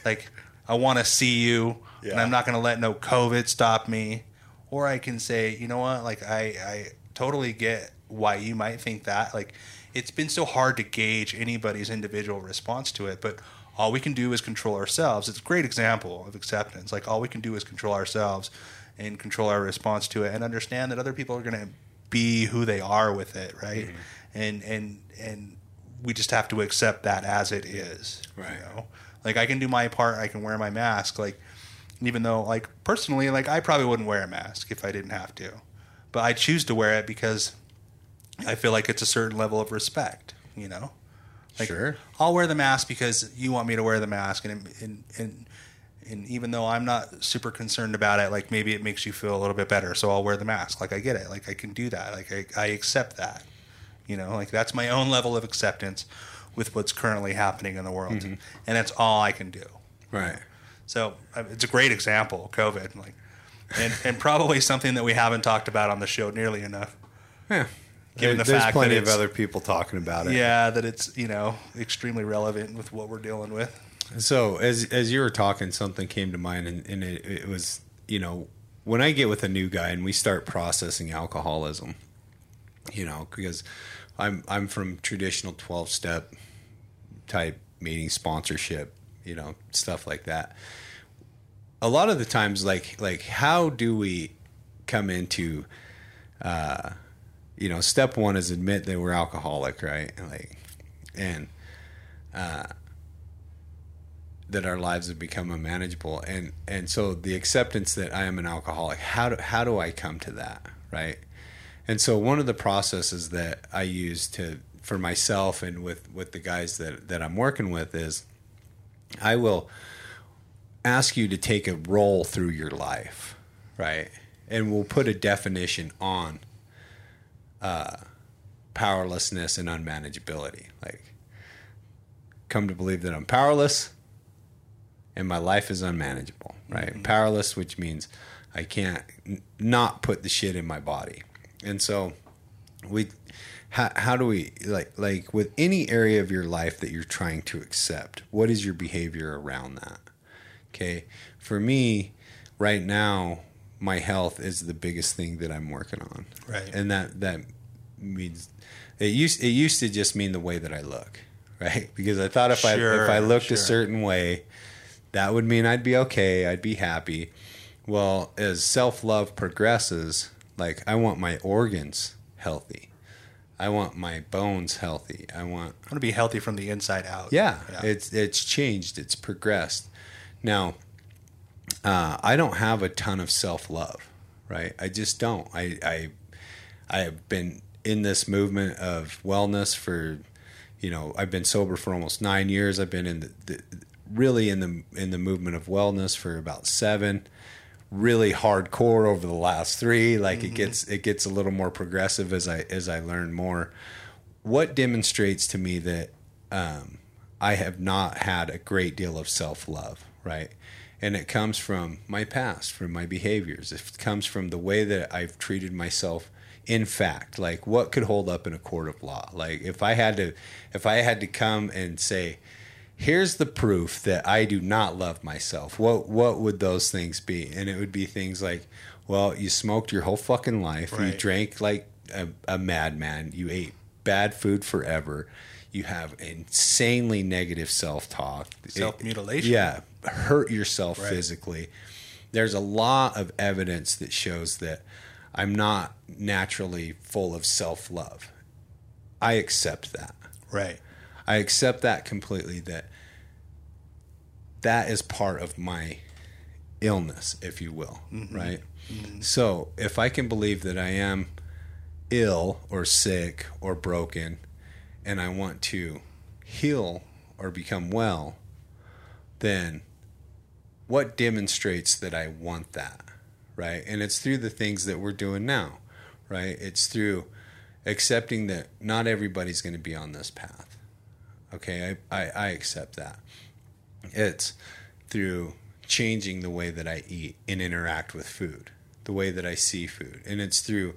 Like, I want to see you, yeah. and I'm not going to let no COVID stop me. Or I can say, you know what? Like, I, I totally get why you might think that. Like, it's been so hard to gauge anybody's individual response to it, but all we can do is control ourselves. It's a great example of acceptance. Like, all we can do is control ourselves and control our response to it and understand that other people are going to be who they are with it, right? Mm-hmm. And, and, and, we just have to accept that as it is, right? You know? Like I can do my part. I can wear my mask. Like, even though like personally, like I probably wouldn't wear a mask if I didn't have to, but I choose to wear it because I feel like it's a certain level of respect. you know? Like, sure. I'll wear the mask because you want me to wear the mask. And, and, and, and even though I'm not super concerned about it, like maybe it makes you feel a little bit better. So I'll wear the mask. Like I get it. Like I can do that. Like I, I accept that, you know, like that's my own level of acceptance with what's currently happening in the world. Mm-hmm. And that's all I can do. Right. So it's a great example, COVID, like, and, and probably something that we haven't talked about on the show nearly enough. Yeah. Given the fact that there's plenty of other people talking about it. Yeah, that it's, you know, extremely relevant with what we're dealing with. So as as you were talking, something came to mind, and, and it, it was, you know, when I get with a new guy and we start processing alcoholism, you know, because I'm I'm from traditional twelve-step type meeting sponsorship, you know, stuff like that. A lot of the times, like like how do we come into uh you know, step one is admit that we're alcoholic, right? And like, and uh, that our lives have become unmanageable, and and so the acceptance that I am an alcoholic. How do how do I come to that, right? And so one of the processes that I use to for myself and with with the guys that that I'm working with is, I will ask you to take a roll through your life, right? And we'll put a definition on. Uh, powerlessness and unmanageability. Like, come to believe that I'm powerless and my life is unmanageable, right? Mm-hmm. Powerless, which means I can't n- not put the shit in my body. And so we, how, how do we like, like with any area of your life that you're trying to accept, what is your behavior around that? Okay. For me right now, my health is the biggest thing that I'm working on. Right. And that, that means it used, it used to just mean the way that I look, right? Because I thought if sure, I, if I looked sure. a certain way, that would mean I'd be okay. I'd be happy. Well, as self-love progresses, like I want my organs healthy. I want my bones healthy. I want, I want to be healthy from the inside out. Yeah. yeah. It's, it's changed. It's progressed. Now, Uh, I don't have a ton of self-love, right? I just don't. I, I I have been in this movement of wellness for, you know, I've been sober for almost nine years. I've been in the, the really in the in the movement of wellness for about seven. Really hardcore over the last three. Like mm-hmm. it gets it gets a little more progressive as I as I learn more. What demonstrates to me that um, I have not had a great deal of self-love, right? And it comes from my past, from my behaviors. It comes from the way that I've treated myself. In fact, like what could hold up in a court of law? Like if I had to, if I had to come and say, here's the proof that I do not love myself. What, what would those things be? And it would be things like, well, you smoked your whole fucking life. Right. You drank like a, a madman. You ate bad food forever. You have insanely negative self-talk. Self-mutilation. It, yeah. Hurt yourself right. physically. There's a lot of evidence that shows that I'm not naturally full of self-love. I accept that. Right. I accept that completely, that that is part of my illness, if you will. Mm-hmm. Right. Mm-hmm. So if I can believe that I am ill or sick or broken, and I want to heal or become well, then what demonstrates that I want that, right? And it's through the things that we're doing now, right? It's through accepting that not everybody's going to be on this path, okay? I, I, I accept that. It's through changing the way that I eat and interact with food, the way that I see food, and it's through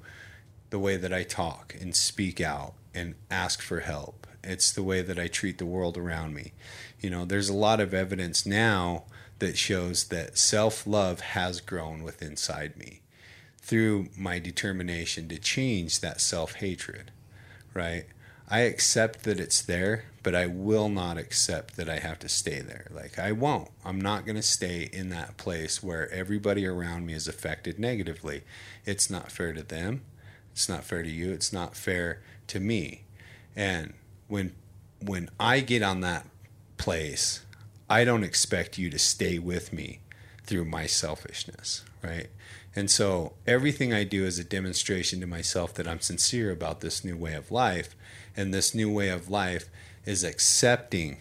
the way that I talk and speak out and ask for help. It's the way that I treat the world around me. You know, there's a lot of evidence now that shows that self-love has grown within inside me through my determination to change that self-hatred, right? I accept that it's there, but I will not accept that I have to stay there. Like, I won't. I'm not going to stay in that place where everybody around me is affected negatively. It's not fair to them. It's not fair to you. It's not fair to me. And when when I get on that place, I don't expect you to stay with me through my selfishness, right? And so everything I do is a demonstration to myself that I'm sincere about this new way of life. And this new way of life is accepting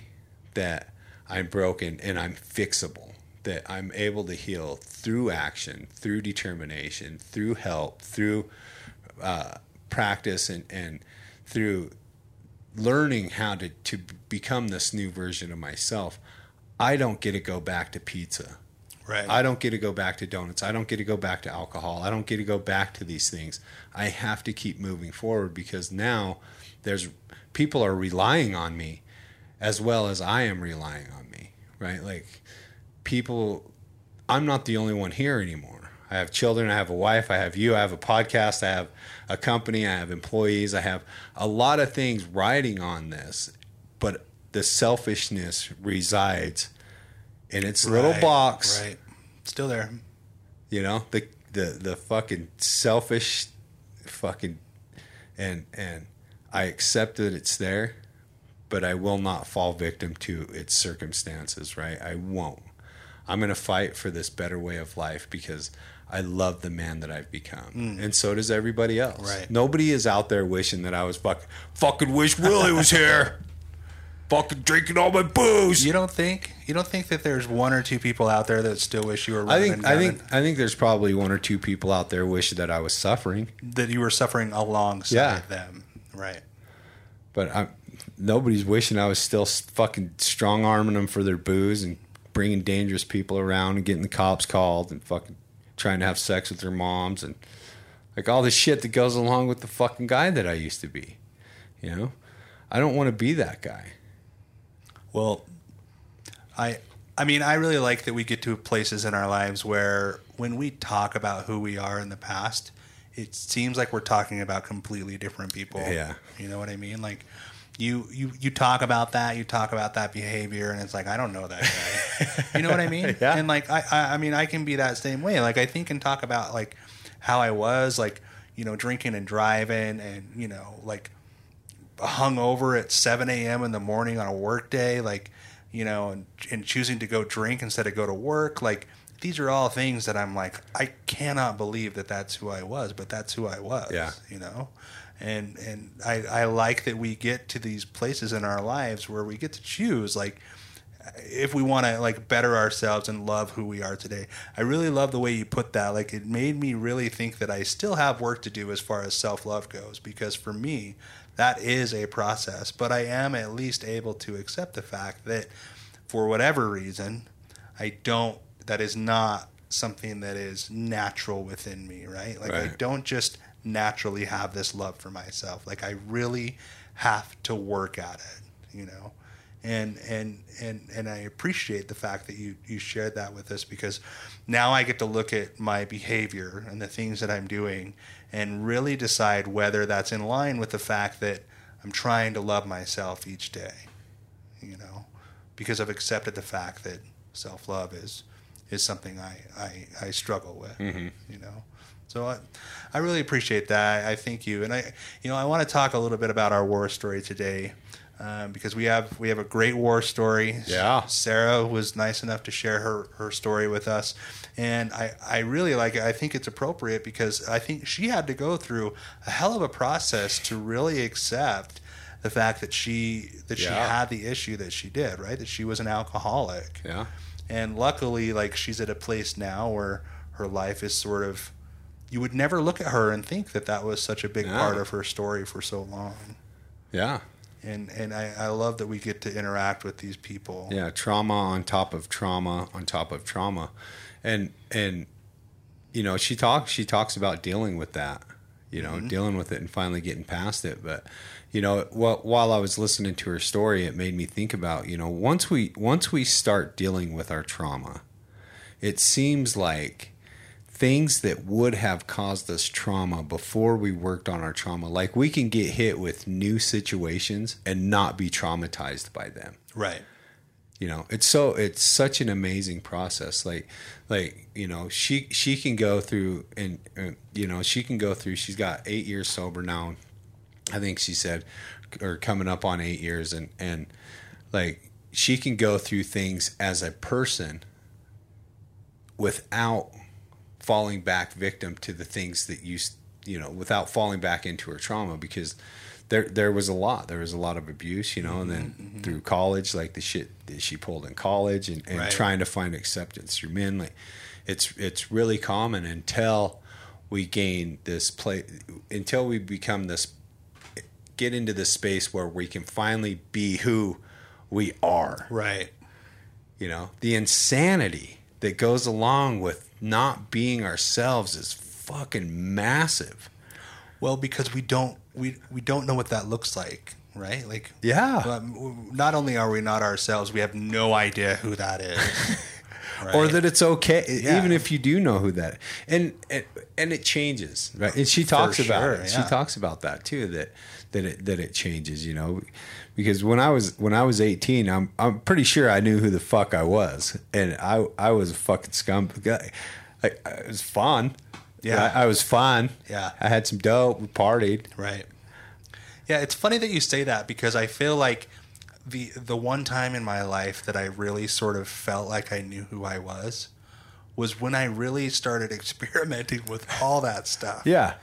that I'm broken and I'm fixable, that I'm able to heal through action, through determination, through help, through uh, practice, and, and through learning how to, to become this new version of myself. I don't get to go back to pizza. Right. I don't get to go back to donuts. I don't get to go back to alcohol. I don't get to go back to these things. I have to keep moving forward, because now there's people are relying on me as well as I am relying on me, right? Like people, I'm not the only one here anymore. I have children. I have a wife. I have you. I have a podcast. I have a company. I have employees. I have a lot of things riding on this, but the selfishness resides in its right, little box. Right. Still there. You know, the, the, the fucking selfish fucking, and, and I accept that it's there, but I will not fall victim to its circumstances. Right. I won't, I'm going to fight for this better way of life because I love the man that I've become. Mm. And so does everybody else. Right. Nobody is out there wishing that I was fucking, fucking wish Willie was here. Fucking drinking all my booze. You don't think? You don't think that there's one or two people out there that still wish you were? I think. I think. I think there's probably one or two people out there wish that I was suffering. That you were suffering alongside yeah. them, right? But I'm, nobody's wishing I was still fucking strong arming them for their booze and bringing dangerous people around and getting the cops called and fucking trying to have sex with their moms and like all the shit that goes along with the fucking guy that I used to be. You know, I don't want to be that guy. Well, I I mean, I really like that we get to places in our lives where when we talk about who we are in the past, it seems like we're talking about completely different people. Yeah. You know what I mean? Like, you, you, you talk about that, you talk about that behavior, and it's like, I don't know that guy. You know what I mean? Yeah. And, like, I, I, I mean, I can be that same way. Like, I think and talk about, like, how I was, like, you know, drinking and driving and, you know, like, hung over at seven a.m. in the morning on a work day, like, you know, and, and choosing to go drink instead of go to work. Like, these are all things that I'm like, I cannot believe that that's who I was, but that's who I was, yeah. You know? And, and I, I like that we get to these places in our lives where we get to choose, like, if we want to, like, better ourselves and love who we are today. I really love the way you put that. Like, it made me really think that I still have work to do as far as self-love goes, because for me, that is a process, but I am at least able to accept the fact that for whatever reason, I don't, that is not something that is natural within me, right? Like, right. I don't just naturally have this love for myself. Like, I really have to work at it, you know? And, and, and, and I appreciate the fact that you, you shared that with us, because now I get to look at my behavior and the things that I'm doing and really decide whether that's in line with the fact that I'm trying to love myself each day, you know, because I've accepted the fact that self-love is, is something I, I, I struggle with, mm-hmm. you know? So I, I really appreciate that. I thank you. And I, you know, I want to talk a little bit about our war story today. Um, because we have we have a great war story. Yeah. Sarah was nice enough to share her, her story with us. And I, I really like it. I think it's appropriate because I think she had to go through a hell of a process to really accept the fact that she that yeah. she had the issue that she did, right? That she was an alcoholic. Yeah. And luckily, like, she's at a place now where her life is sort of, you would never look at her and think that that was such a big yeah. part of her story for so long. Yeah. And and I, I love that we get to interact with these people. Yeah, trauma on top of trauma on top of trauma, and and you know she talks she talks about dealing with that, you know, mm-hmm. dealing with it and finally getting past it. But you know, while, while I was listening to her story, it made me think about, you know, once we once we start dealing with our trauma, it seems like things that would have caused us trauma before we worked on our trauma. Like, we can get hit with new situations and not be traumatized by them. Right. You know, it's so, it's such an amazing process. Like, like, you know, she, she can go through and, uh, you know, she can go through, she's got eight years sober now. I think she said, or coming up on eight years and, and like, she can go through things as a person without falling back victim to the things that you, you know, without falling back into her trauma, because there, there was a lot, there was a lot of abuse, you know, and then mm-hmm. through college, like the shit that she pulled in college and, and right. trying to find acceptance through men. Like it's, it's really common until we gain this play, until we become this, get into this space where we can finally be who we are. Right. You know, the insanity that goes along with not being ourselves is fucking massive. Well, because we don't we we don't know what that looks like, right? Like, yeah. Um, not only are we not ourselves, we have no idea who that is, right? Or that it's okay, yeah. even if you do know who that is. And and, and it changes, right? And she talks For about sure, it. Yeah. She talks about that too. That that it that it changes, you know. Because when I was when I was eighteen, I'm I'm pretty sure I knew who the fuck I was, and I I was a fucking scum guy. Like, it was fun, yeah. I, I was fun, yeah. I had some dope, we partied, right? Yeah, it's funny that you say that, because I feel like the the one time in my life that I really sort of felt like I knew who I was was when I really started experimenting with all that stuff. Yeah,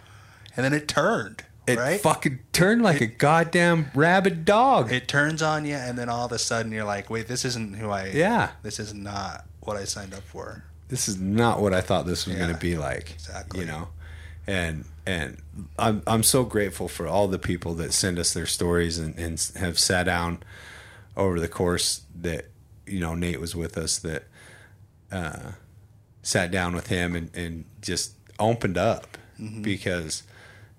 and then it turned. It right? fucking turned like it, a goddamn rabid dog. It turns on you, and then all of a sudden you're like, wait, this isn't who I... Yeah. This is not what I signed up for. This is not what I thought this was yeah, going to be like. Exactly. You know? And and I'm I'm so grateful for all the people that send us their stories and, and have sat down over the course that, you know, Nate was with us, that uh, sat down with him and, and just opened up mm-hmm. because...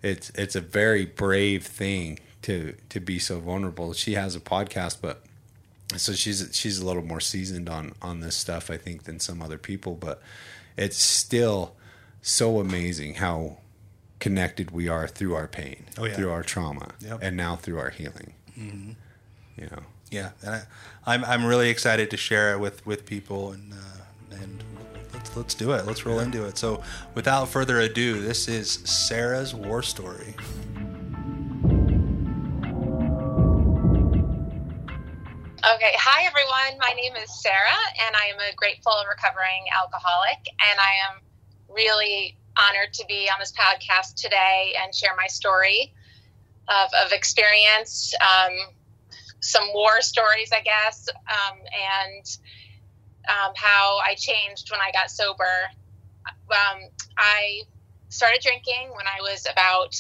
It's it's a very brave thing to to be so vulnerable. She has a podcast, but so she's she's a little more seasoned on on this stuff, I think, than some other people. But it's still so amazing how connected we are through our pain, oh, yeah. through our trauma, yep. and now through our healing. Mm-hmm. You know, yeah. And I, I'm I'm really excited to share it with with people, and uh, and. Let's do it. Let's roll into it. So, without further ado, this is Sarah's War Story. Okay. Hi, everyone. My name is Sarah, and I am a grateful recovering alcoholic. And I am really honored to be on this podcast today and share my story of, of experience, um, some war stories, I guess, um, and Um, how I changed when I got sober. Um, I started drinking when I was about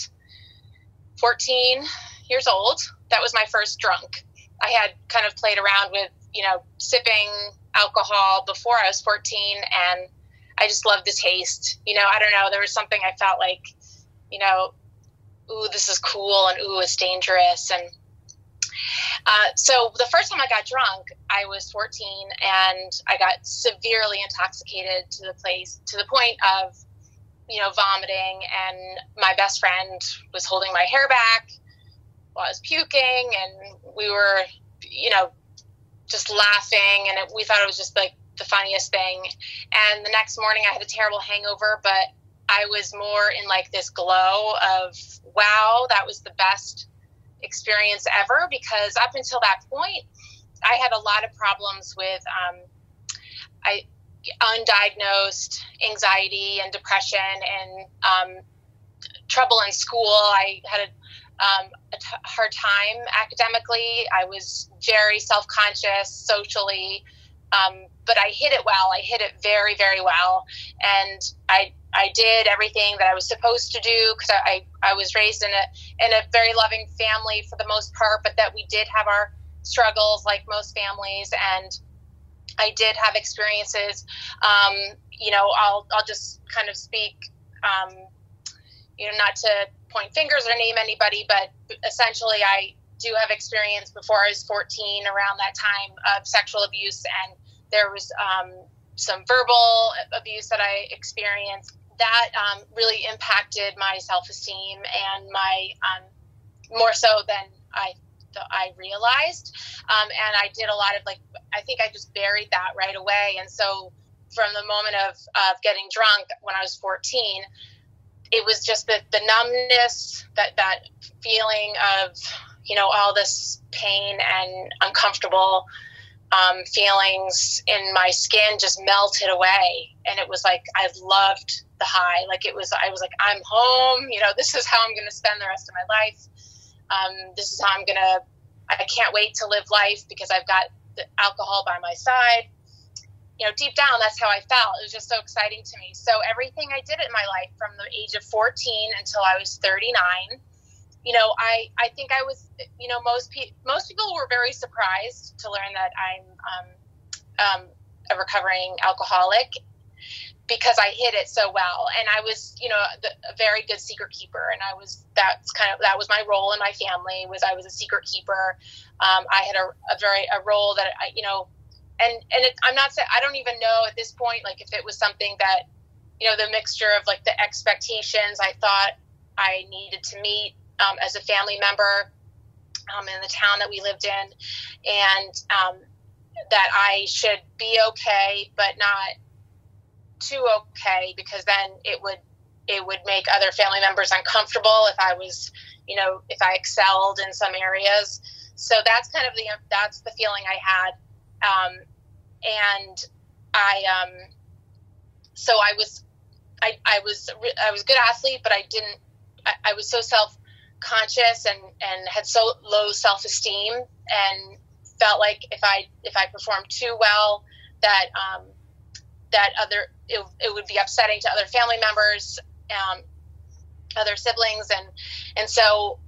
fourteen years old. That was my first drunk. I had kind of played around with, you know, sipping alcohol before I was fourteen, and I just loved the taste. You know, I don't know, there was something I felt like, you know, ooh, this is cool, and ooh, it's dangerous, and Uh, so the first time I got drunk, I was fourteen, and I got severely intoxicated to the place, to the point of, you know, vomiting, and my best friend was holding my hair back while I was puking, and we were, you know, just laughing, and it, we thought it was just like the funniest thing. And the next morning I had a terrible hangover, but I was more in like this glow of, wow, that was the best experience ever, because up until that point I had a lot of problems with um I undiagnosed anxiety and depression, and um trouble in school. I had a, um, a t- hard time academically. I was very self-conscious socially, um but I hid it well. I hid it very, very well, and I I did everything that I was supposed to do, because I, I, I was raised in a in a very loving family for the most part, but that we did have our struggles like most families, and I did have experiences. Um, you know, I'll I'll just kind of speak, um, you know, not to point fingers or name anybody, but essentially I do have experience before I was fourteen, around that time, of sexual abuse, and there was um, some verbal abuse that I experienced. That um, really impacted my self-esteem, and my um, more so than I th- I realized. Um, and I did a lot of like, I think I just buried that right away. And so from the moment of, of getting drunk when I was fourteen, it was just the, the numbness, that, that feeling of, you know, all this pain and uncomfortable um, feelings in my skin just melted away. And it was like, I loved the high. Like it was, I was like, I'm home, you know, this is how I'm going to spend the rest of my life. Um, this is how I'm going to, I can't wait to live life because I've got the alcohol by my side. You know, deep down, that's how I felt. It was just so exciting to me. So everything I did in my life from the age of fourteen until I was thirty-nine, you know, I, I think I was, you know, most people, most people were very surprised to learn that I'm, um, um, a recovering alcoholic because I hid it so well. And I was, you know, the, a very good secret keeper. And I was, that's kind of, that was my role in my family was I was a secret keeper. Um, I had a, a very, a role that I, you know, and, and it, I'm not saying, I don't even know at this point, like if it was something that, you know, the mixture of like the expectations I thought I needed to meet, um, as a family member, um, in the town that we lived in, and, um, that I should be okay, but not too okay, because then it would, it would make other family members uncomfortable if I was, you know, if I excelled in some areas. So that's kind of the, that's the feeling I had. Um, and I, um, so I was, I, I was, I was a good athlete, but I didn't, I, I was so self conscious and, and had so low self-esteem and felt like if I, if I performed too well, that, um, that other, it, it would be upsetting to other family members, um, other siblings. And, and so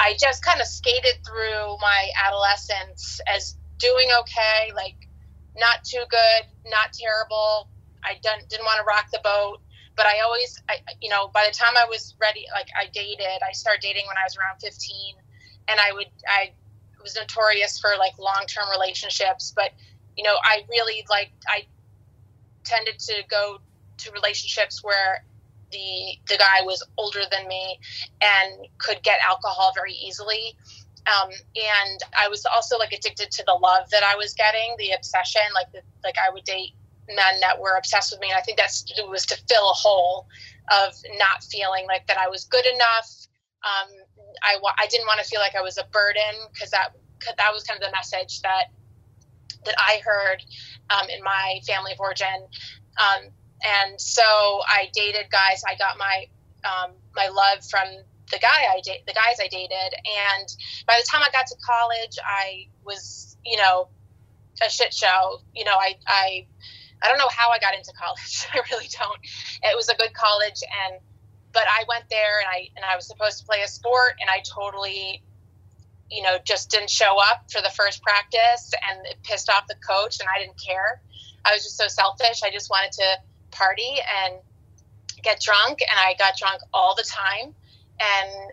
I just kind of skated through my adolescence as doing okay, like not too good, not terrible. I didn't, didn't want to rock the boat, but I always, I, you know, by the time I was ready, like I dated, I started dating when I was around fifteen, and I would, I was notorious for like long-term relationships, but you know, I really like, I tended to go to relationships where the, the guy was older than me and could get alcohol very easily. Um, and I was also like addicted to the love that I was getting, the obsession, like, the, like I would date men that were obsessed with me. And I think that's, it was to fill a hole of not feeling like that I was good enough. Um, I, I didn't want to feel like I was a burden, cause that, cause that was kind of the message that, that I heard, um, in my family of origin. Um, and so I dated guys. I got my, um, my love from the guy I date, the guys I dated. And by the time I got to college, I was, you know, a shit show. You know, I, I, I don't know how I got into college. I really don't. It was a good college. And, but I went there and I, and I was supposed to play a sport, and I totally, you know, just didn't show up for the first practice, and it pissed off the coach, and I didn't care. I was just so selfish. I just wanted to party and get drunk. And I got drunk all the time. And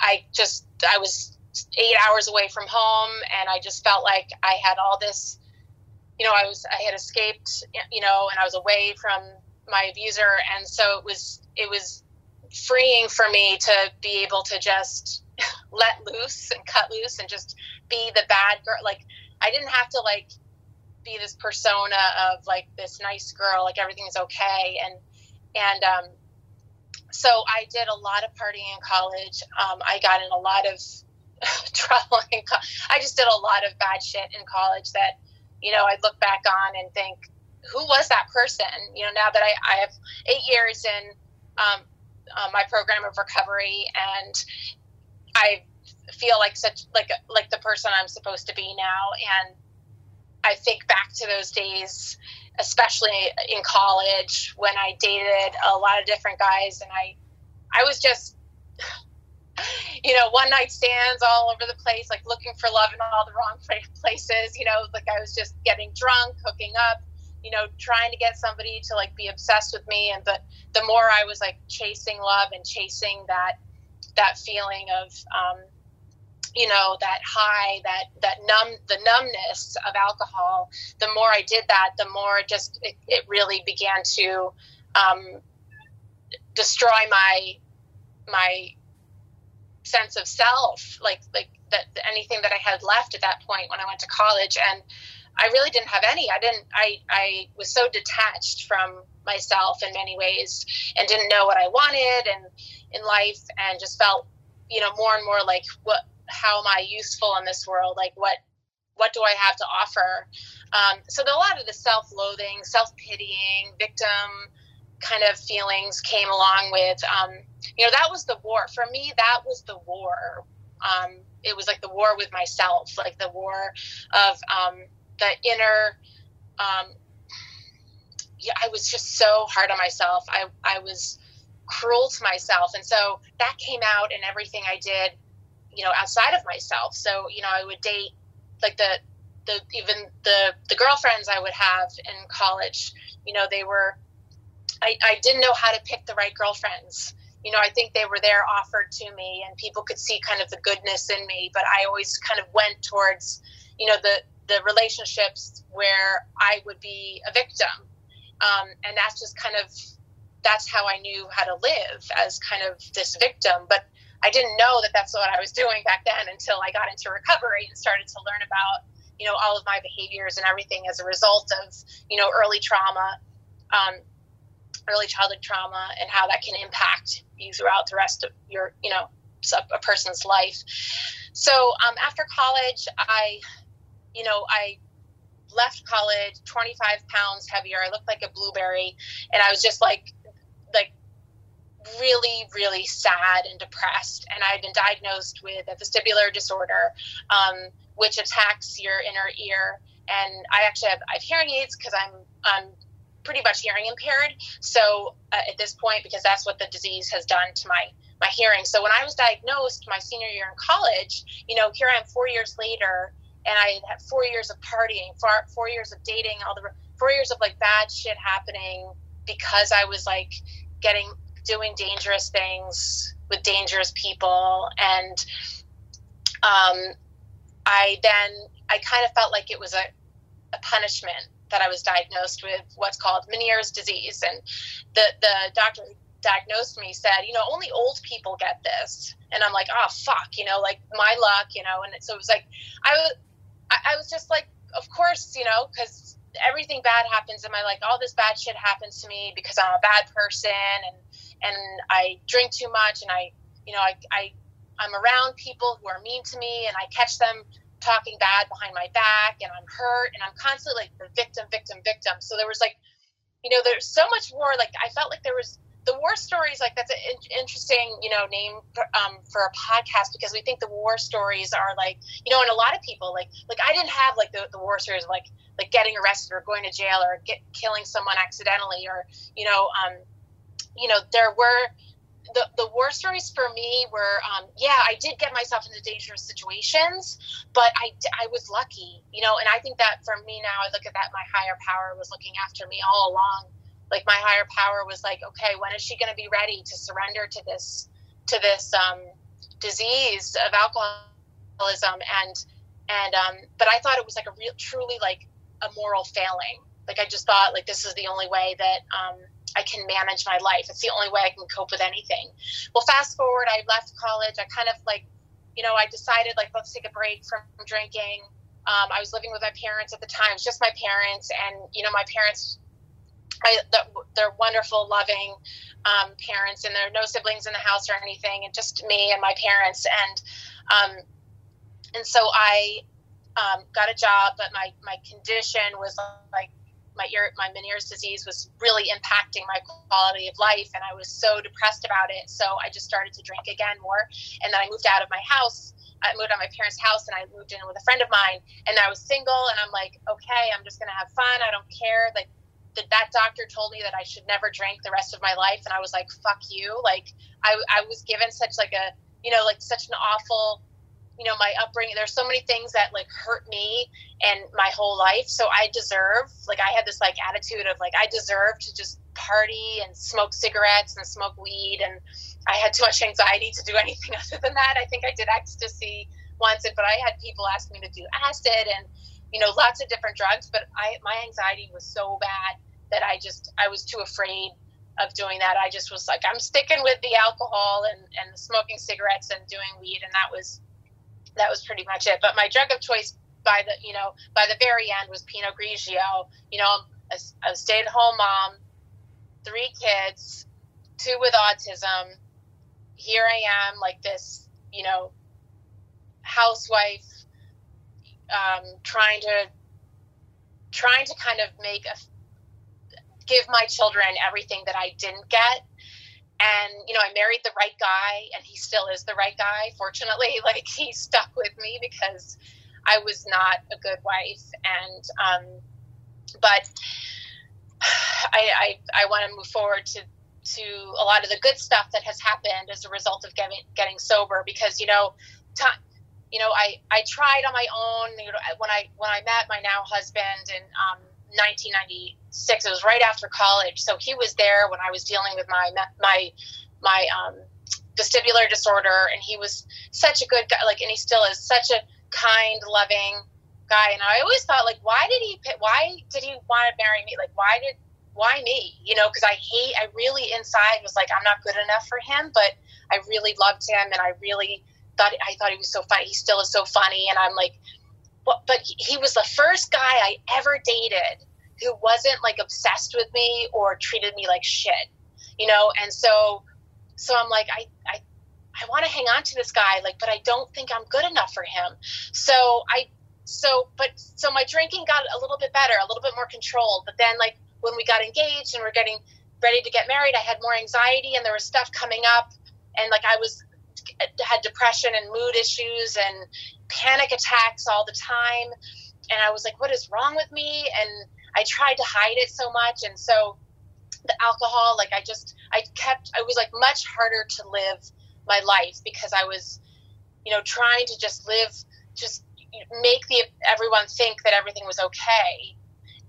I just, I was eight hours away from home, and I just felt like I had all this, you know, I was, I had escaped, you know, and I was away from my abuser. And so it was, it was freeing for me to be able to just let loose and cut loose and just be the bad girl. Like, I didn't have to like be this persona of like this nice girl, like everything is okay. And, and, um, so I did a lot of partying in college. Um, I got in a lot of trouble. In co- I just did a lot of bad shit in college that, you know, I look back on and think, who was that person? You know, now that I, I have eight years in um, uh, my program of recovery, and I feel like such like like the person I'm supposed to be now. And I think back to those days, especially in college, when I dated a lot of different guys, and I, I was just, you know, one night stands all over the place, like looking for love in all the wrong places, you know, like I was just getting drunk, hooking up, you know, trying to get somebody to like be obsessed with me. And the, the more I was like chasing love and chasing that, that feeling of, um, you know, that high, that, that numb, the numbness of alcohol, the more I did that, the more just, it, it really began to, um, destroy my, my sense of self, like, like that, anything that I had left at that point when I went to college. And I really didn't have any, I didn't, I, I was so detached from myself in many ways, and didn't know what I wanted and in life, and just felt, you know, more and more like, what, how am I useful in this world? Like what, what do I have to offer? Um, so the, a lot of the self-loathing, self-pitying, victim kind of feelings came along with, um, you know, that was the war. For me, that was the war. Um, it was like the war with myself, like the war of um, the inner, um, yeah, I was just so hard on myself. I, I was cruel to myself. And so that came out in everything I did, you know, outside of myself. So, you know, I would date, like the, the, even the, the girlfriends I would have in college, you know, they were, I, I didn't know how to pick the right girlfriends. You know, I think they were there offered to me and people could see kind of the goodness in me, but I always kind of went towards, you know, the, the relationships where I would be a victim. Um, and that's just kind of, that's how I knew how to live, as kind of this victim. But I didn't know that that's what I was doing back then until I got into recovery and started to learn about, you know, all of my behaviors and everything as a result of, you know, early trauma, um, early childhood trauma, and how that can impact you throughout the rest of your, you know, a person's life. So um, after college, I, you know, I left college twenty-five pounds heavier. I looked like a blueberry, and I was just like, like really, really sad and depressed. And I had been diagnosed with a vestibular disorder, um, which attacks your inner ear. And I actually have, I have hearing aids because I'm, I'm pretty much hearing impaired. So uh, at this point, because that's what the disease has done to my, my hearing. So when I was diagnosed my senior year in college, you know, here I am four years later, and I had four years of partying, four, four years of dating, all the four years of like bad shit happening because I was like getting, doing dangerous things with dangerous people. And um, I then, I kind of felt like it was a, a punishment that I was diagnosed with what's called Meniere's disease. And the, the doctor who diagnosed me said, you know, only old people get this. And I'm like, oh, fuck, you know, like my luck, you know? And so it was like, I was, I was just like, of course, you know, because everything bad happens in my life. All this bad shit happens to me because I'm a bad person, and and I drink too much, and I, you know, I, I, I'm around people who are mean to me, and I catch them talking bad behind my back, and I'm hurt, and I'm constantly like the victim, victim, victim. So there was like, you know, there's so much more. Like I felt like there was the war stories. Like that's an interesting, you know, name um, for a podcast, because we think the war stories are like, you know, and a lot of people like, like I didn't have like the, the war stories of like, like getting arrested or going to jail or get, killing someone accidentally, or, you know, um, you know, there were the, the war stories for me were, um, yeah, I did get myself into dangerous situations, but I, I was lucky, you know, and I think that for me now, I look at that, my higher power was looking after me all along. Like my higher power was like, okay, when is she going to be ready to surrender to this, to this, um, disease of alcoholism? And, and, um, but I thought it was like a real, truly like a moral failing. Like, I just thought like, this is the only way that, um, I can manage my life. It's the only way I can cope with anything. Well, fast forward, I left college. I kind of like, you know, I decided like, let's take a break from drinking. Um, I was living with my parents at the time. It's just my parents. And, you know, my parents, I, they're wonderful, loving, um, parents, and there are no siblings in the house or anything. And just me and my parents. And, um, and so I, um, got a job, but my, my condition was like, my ear, my Meniere's disease was really impacting my quality of life, and I was so depressed about it. So I just started to drink again more, and then I moved out of my house. I moved out of my parents' house, and I moved in with a friend of mine. And I was single, and I'm like, okay, I'm just gonna have fun. I don't care. Like that, that doctor told me that I should never drink the rest of my life, and I was like, fuck you. Like I, I was given such like a, you know, like such an awful, you know, my upbringing. There's so many things that like hurt me and my whole life. So I deserve, like, I had this like attitude of like, I deserve to just party and smoke cigarettes and smoke weed. And I had too much anxiety to do anything other than that. I think I did ecstasy once, but I had people ask me to do acid and, you know, lots of different drugs, but I, my anxiety was so bad that I just, I was too afraid of doing that. I just was like, I'm sticking with the alcohol and, and smoking cigarettes and doing weed. And that was, that was pretty much it. But my drug of choice by the, you know, by the very end was Pinot Grigio. You know, a, a stay-at-home mom, three kids, two with autism. Here I am like this, you know, housewife, um, trying to trying to kind of make a give my children everything that I didn't get. And, you know, I married the right guy, and he still is the right guy. Fortunately, like, he stuck with me because I was not a good wife. And, um, but I, I, I want to move forward to, to a lot of the good stuff that has happened as a result of getting, getting sober, because, you know, t- you know, I, I tried on my own, you know, when I, when I met my now husband in, um, nineteen ninety-six, it was right after college. So he was there when I was dealing with my, my, my, um, vestibular disorder, and he was such a good guy. Like, and he still is such a kind, loving guy. And I always thought, like, why did he, why did he want to marry me? Like, why did, why me? You know, cause I hate, I really inside was like, I'm not good enough for him, but I really loved him. And I really thought, I thought he was so funny. He still is so funny. And I'm like, but he was the first guy I ever dated who wasn't, like, obsessed with me or treated me like shit, you know? And so, so I'm like, I, I, I want to hang on to this guy, like, but I don't think I'm good enough for him. So I, so, but, so my drinking got a little bit better, a little bit more controlled. But then, like, when we got engaged and we're getting ready to get married, I had more anxiety, and there was stuff coming up, and, like, I was, had depression and mood issues and panic attacks all the time. And I was like, what is wrong with me? And I tried to hide it so much. And so the alcohol, like, I just, I kept, I was like much harder to live my life because I was, you know, trying to just live, just make the, everyone think that everything was okay.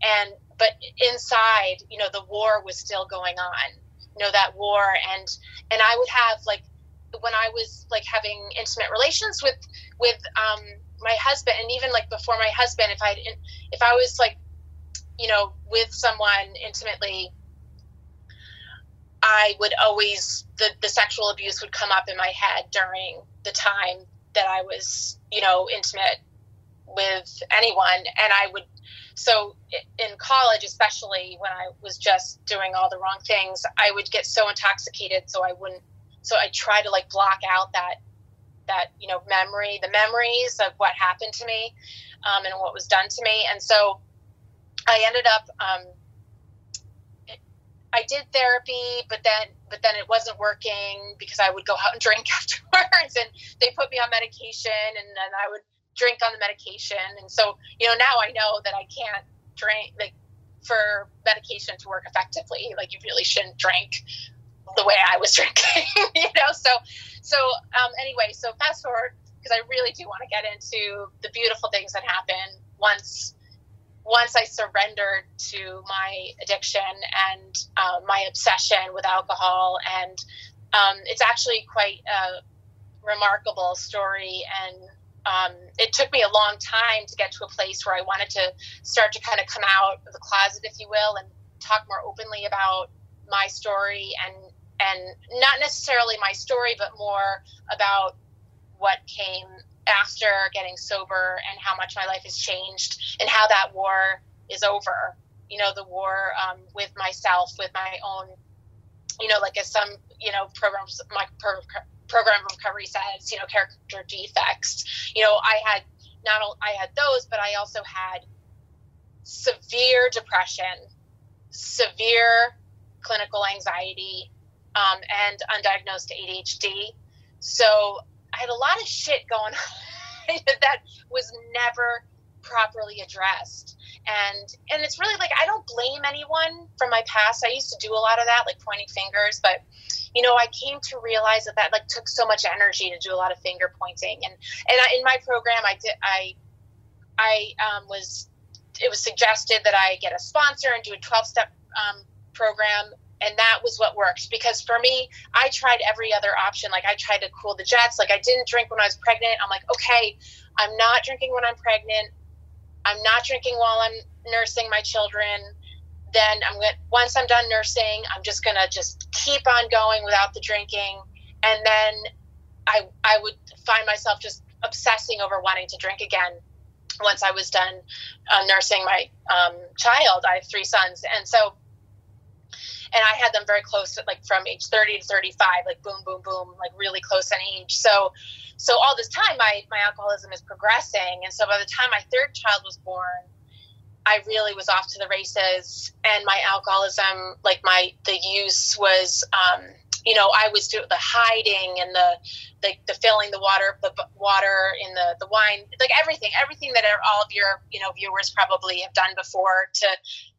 And, but inside, you know, the war was still going on, you know, that war. And, and I would have, like, when I was, like, having intimate relations with, with, um, my husband, and even, like, before my husband, if I, if I was, like, you know, with someone intimately, I would always, the, the sexual abuse would come up in my head during the time that I was, you know, intimate with anyone. And I would, so in college, especially when I was just doing all the wrong things, I would get so intoxicated. So I wouldn't, So I try to, like, block out that, that, you know, memory, the memories of what happened to me, um, and what was done to me. And so I ended up, um, I did therapy, but then, but then it wasn't working because I would go out and drink afterwards, and they put me on medication, and then I would drink on the medication. And so, you know, now I know that I can't drink, like, for medication to work effectively. Like, you really shouldn't drink the way I was drinking, you know? So, so, um, anyway, so fast forward, cause I really do want to get into the beautiful things that happened once, once I surrendered to my addiction and, uh, my obsession with alcohol. And, um, it's actually quite a remarkable story. And, um, it took me a long time to get to a place where I wanted to start to kind of come out of the closet, if you will, and talk more openly about my story, and, and not necessarily my story, but more about what came after getting sober and how much my life has changed and how that war is over, you know, the war, um, with myself, with my own, you know, like, as some, you know, programs, my pro- program of recovery says, you know, character defects, you know, I had not, all, I had those, but I also had severe depression, severe clinical anxiety, Um, and undiagnosed A D H D. So I had a lot of shit going on that was never properly addressed. And, and it's really, like, I don't blame anyone from my past. I used to do a lot of that, like, pointing fingers, but, you know, I came to realize that that, like, took so much energy to do a lot of finger pointing. And, and I, in my program, I did, I, I, um, was, it was suggested that I get a sponsor and do a twelve step, um, program. And that was what worked, because for me, I tried every other option. Like, I tried to cool the jets. Like, I didn't drink when I was pregnant. I'm like, okay, I'm not drinking when I'm pregnant. I'm not drinking while I'm nursing my children. Then I'm going to, once I'm done nursing, I'm just going to just keep on going without the drinking. And then I, I would find myself just obsessing over wanting to drink again. Once I was done uh, nursing my um, child, I have three sons. And so, And I had them very close, like from age thirty to thirty-five, like boom, boom, boom, like really close in age. So, so all this time, my, my alcoholism is progressing. And so by the time my third child was born, I really was off to the races, and my alcoholism, like my, the use was, um, you know, I was doing the hiding and the, the, the filling the water, the water in the, the wine, like everything, everything that all of your, you know, viewers probably have done before to,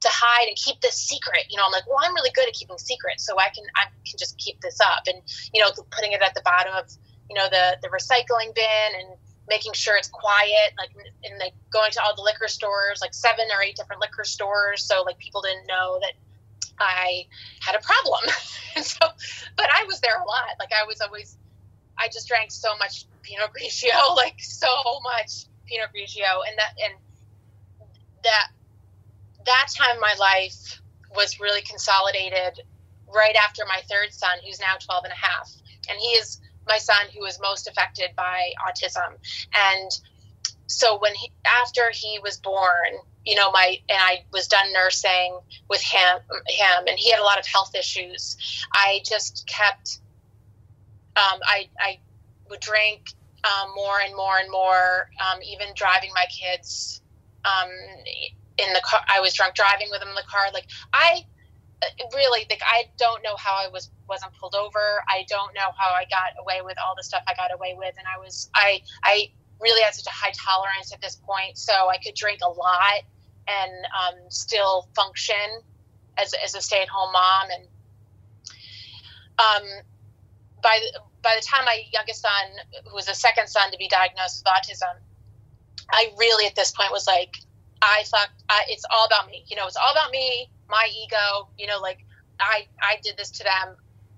to hide and keep this secret. You know, I'm like, well, I'm really good at keeping secrets, so I can, I can just keep this up, and, you know, putting it at the bottom of, you know, the, the recycling bin, and making sure it's quiet, like, and like going to all the liquor stores, like seven or eight different liquor stores. So like people didn't know that I had a problem. And so, but I was there a lot. Like I was always, I just drank so much Pinot Grigio, like so much Pinot Grigio. And that, and that, that time in my life was really consolidated right after my third son, who's now twelve and a half. And he is my son who was most affected by autism. And so when he, after he was born, you know, my, and I was done nursing with him, him, and he had a lot of health issues. I just kept, um, I, I would drink, um, more and more and more, um, even driving my kids, um, in the car. I was drunk driving with them in the car. Like I, really, like, I don't know how I was, wasn't pulled over. I don't know how I got away with all the stuff I got away with. And I was, I, I really had such a high tolerance at this point. So I could drink a lot and, um, still function as, as a stay at home mom. And, um, by, by the time my youngest son, who was the second son to be diagnosed with autism, I really, at this point was like, I fucked, I, it's all about me, you know, it's all about me. My ego, you know, like I, I did this to them,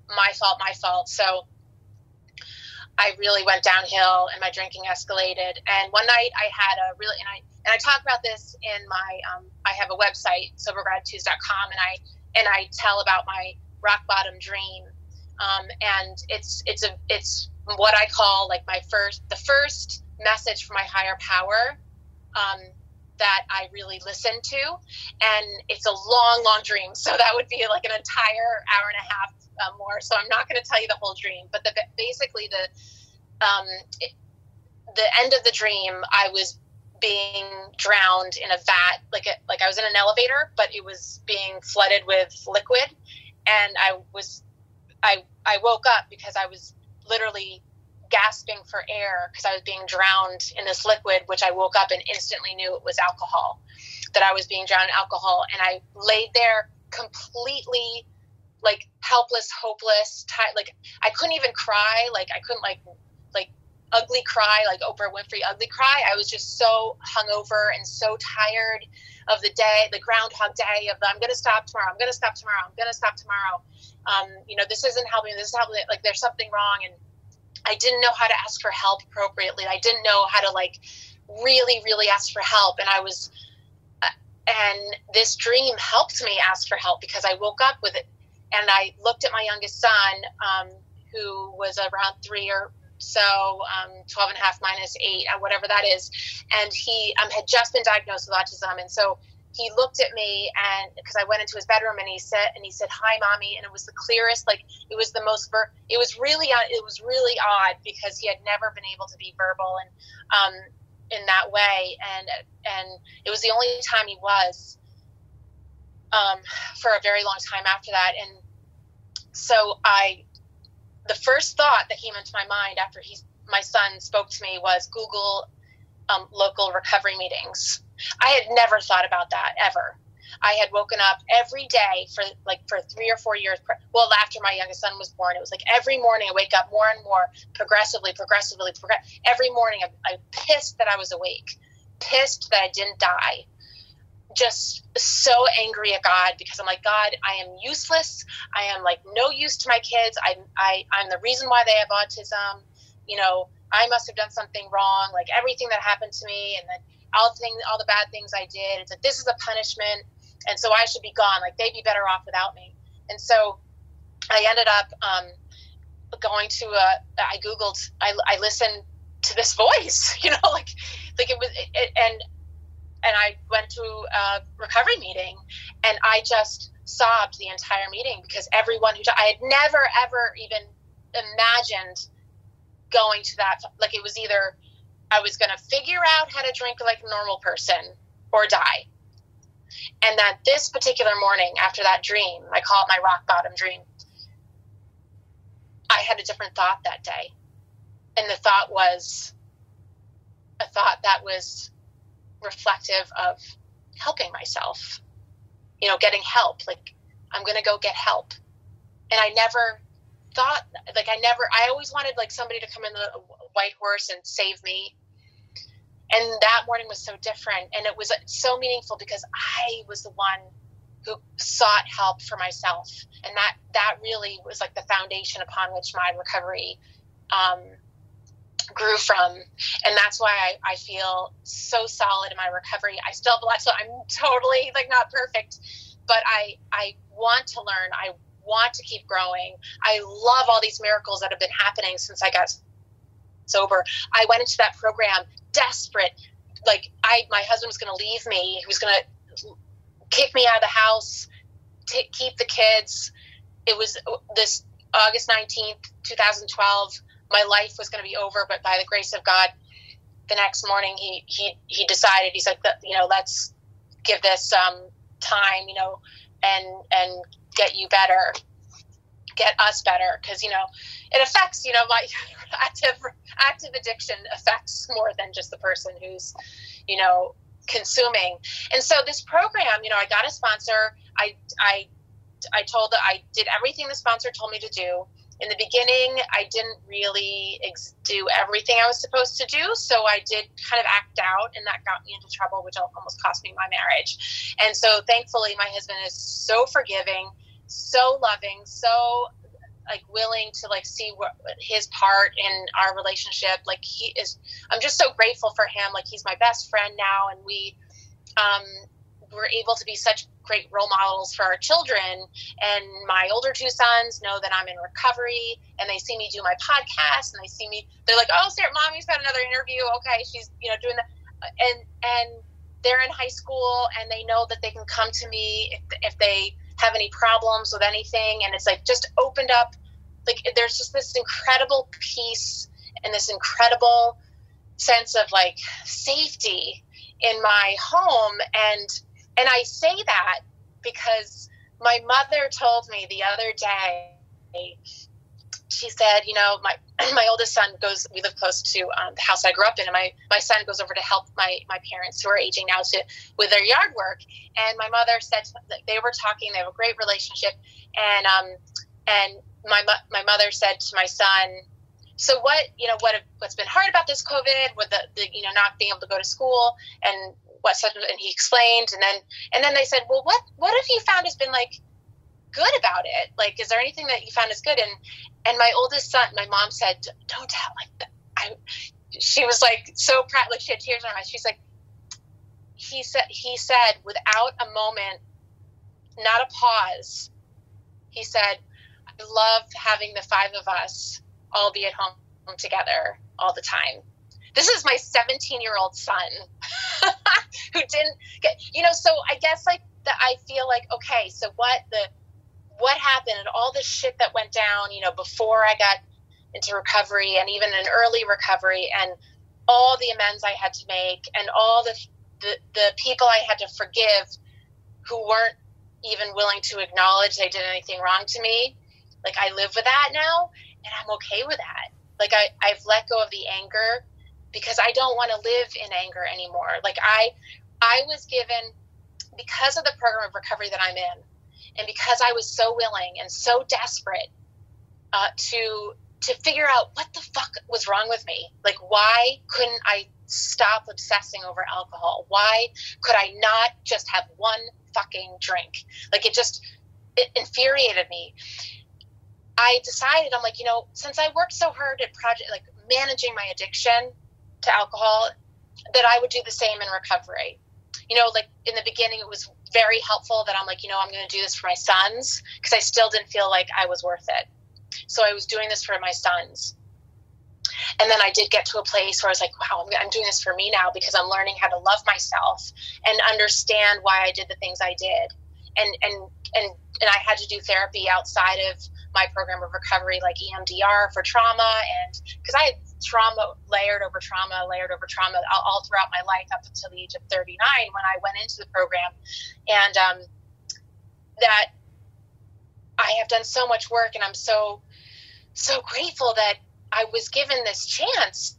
my fault, my fault. So I really went downhill and my drinking escalated. And one night I had a really, and I, and I talk about this in my, um, I have a website, sober gratitudes dot com. And I, and I tell about my rock bottom dream. Um, and it's, it's a, it's what I call like my first, the first message from my higher power, um, that I really listened to. And it's a long, long dream. So that would be like an entire hour and a half uh, more. So I'm not going to tell you the whole dream, but the, basically the, um, it, the end of the dream, I was being drowned in a vat, like, a, like I was in an elevator, but it was being flooded with liquid. And I was, I, I woke up because I was literally gasping for air because I was being drowned in this liquid, which I woke up and instantly knew it was alcohol, that I was being drowned in alcohol. And I laid there completely like helpless, hopeless, tired. Like I couldn't even cry. Like I couldn't like, like ugly cry, like Oprah Winfrey ugly cry. I was just so hungover and so tired of the day, the groundhog day of the, I'm going to stop tomorrow. I'm going to stop tomorrow. I'm going to stop tomorrow. Um, you know, this isn't helping. This is helping. Like there's something wrong. And I didn't know how to ask for help appropriately. I didn't know how to like really, really ask for help. And I was, uh, and this dream helped me ask for help because I woke up with it and I looked at my youngest son, um, who was around three or so, um, twelve and a half minus eight, whatever that is. And he, um, had just been diagnosed with autism. And so he looked at me and because I went into his bedroom and he said, and he said, hi, mommy. And it was the clearest, like it was the most, ver- it was really, it was really odd because he had never been able to be verbal and, um, in that way. And, and it was the only time he was, um, for a very long time after that. And so I, the first thought that came into my mind after he, my son spoke to me was Google, um, local recovery meetings. I had never thought about that ever. I had woken up every day for like for three or four years. Well, after my youngest son was born, it was like every morning I wake up more and more progressively, progressively, progress- every morning I, I pissed that I was awake, pissed that I didn't die. Just so angry at God because I'm like, God, I am useless. I am like no use to my kids. I, I, I'm the reason why they have autism. You know, I must have done something wrong. Like everything that happened to me and then all the things, all the bad things I did. It's like, this is a punishment. And so I should be gone. Like they'd be better off without me. And so I ended up, um, going to, uh, I Googled, I, I listened to this voice, you know, like, like it was, it, it, and, and I went to a recovery meeting and I just sobbed the entire meeting because everyone who, I had never, ever even imagined going to that. Like, it was either I was going to figure out how to drink like a normal person or die. And that this particular morning after that dream, I call it my rock bottom dream, I had a different thought that day. And the thought was a thought that was reflective of helping myself, you know, getting help. Like, I'm going to go get help. And I never thought, like, I never, I always wanted like somebody to come in the white horse and save me. And that morning was so different. And it was so meaningful because I was the one who sought help for myself. And that, that really was like the foundation upon which my recovery um, grew from. And that's why I, I feel so solid in my recovery. I still have a lot, so I'm totally like not perfect, but I, I want to learn. I want to keep growing. I love all these miracles that have been happening since I got sober. I went into that program desperate. Like, I, my husband was going to leave me. He was going to kick me out of the house, t- keep the kids. It was this August nineteenth, twenty twelve. My life was going to be over, but by the grace of God, the next morning he, he, he decided, he's like, you know, let's give this um, time, you know, and, and get you better, get us better. Cause you know, it affects, you know, my active, active addiction affects more than just the person who's, you know, consuming. And so this program, you know, I got a sponsor. I, I, I told that I did everything the sponsor told me to do. In the beginning, I didn't really ex- do everything I was supposed to do. So I did kind of act out, and that got me into trouble, which almost cost me my marriage. And so thankfully, my husband is so forgiving, so loving, so like willing to like see what his part in our relationship. Like, he is, I'm just so grateful for him. Like, he's my best friend now. And we, um, we're able to be such great role models for our children. And my older two sons know that I'm in recovery, and they see me do my podcast, and they see me, they're like, oh, Sarah, mommy's got another interview. Okay. She's, you know, doing that. And, and they're in high school, and they know that they can come to me if, if they have any problems with anything. And it's like, just opened up. Like, there's just this incredible peace and this incredible sense of like safety in my home. And, And I say that because my mother told me the other day, she said, you know, my, my oldest son goes, we live close to um, the house I grew up in. And my, my son goes over to help my, my parents who are aging now to with their yard work. And my mother said that they were talking, they have a great relationship. And, um, and my, my mother said to my son, so what, you know, what, what's been hard about this COVID with the, the, you know, not being able to go to school and, what such, and he explained, and then and then they said, well, what what have you found has been like good about it? Like, is there anything that you found is good? And and my oldest son, my mom said, don't tell, like, I, she was like so proud, like she had tears in her eyes. She's like, he said he said without a moment, not a pause, he said, I love having the five of us all be at home together all the time. This is my seventeen-year-old son who didn't get, you know, so I guess like that I feel like, okay, so what the, what happened and all this shit that went down, you know, before I got into recovery and even in early recovery and all the amends I had to make and all the, the, the people I had to forgive who weren't even willing to acknowledge they did anything wrong to me. Like, I live with that now, and I'm okay with that. Like, I, I've let go of the anger, because I don't want to live in anger anymore. Like, I, I was given, because of the program of recovery that I'm in, and because I was so willing and so desperate uh, to, to figure out what the fuck was wrong with me. Like, why couldn't I stop obsessing over alcohol? Why could I not just have one fucking drink? Like, it just, it infuriated me. I decided, I'm like, you know, since I worked so hard at project, like managing my addiction to alcohol, that I would do the same in recovery. You know, like in the beginning, it was very helpful that I'm like, you know, I'm going to do this for my sons, because I still didn't feel like I was worth it. So I was doing this for my sons. And then I did get to a place where I was like, wow, I'm, I'm doing this for me now, because I'm learning how to love myself and understand why I did the things I did. and and and and I had to do therapy outside of my program of recovery, like E M D R for trauma, and because I had trauma layered over trauma, layered over trauma all, all throughout my life up until the age of thirty-nine when I went into the program, and um, that I have done so much work, and I'm so so grateful that I was given this chance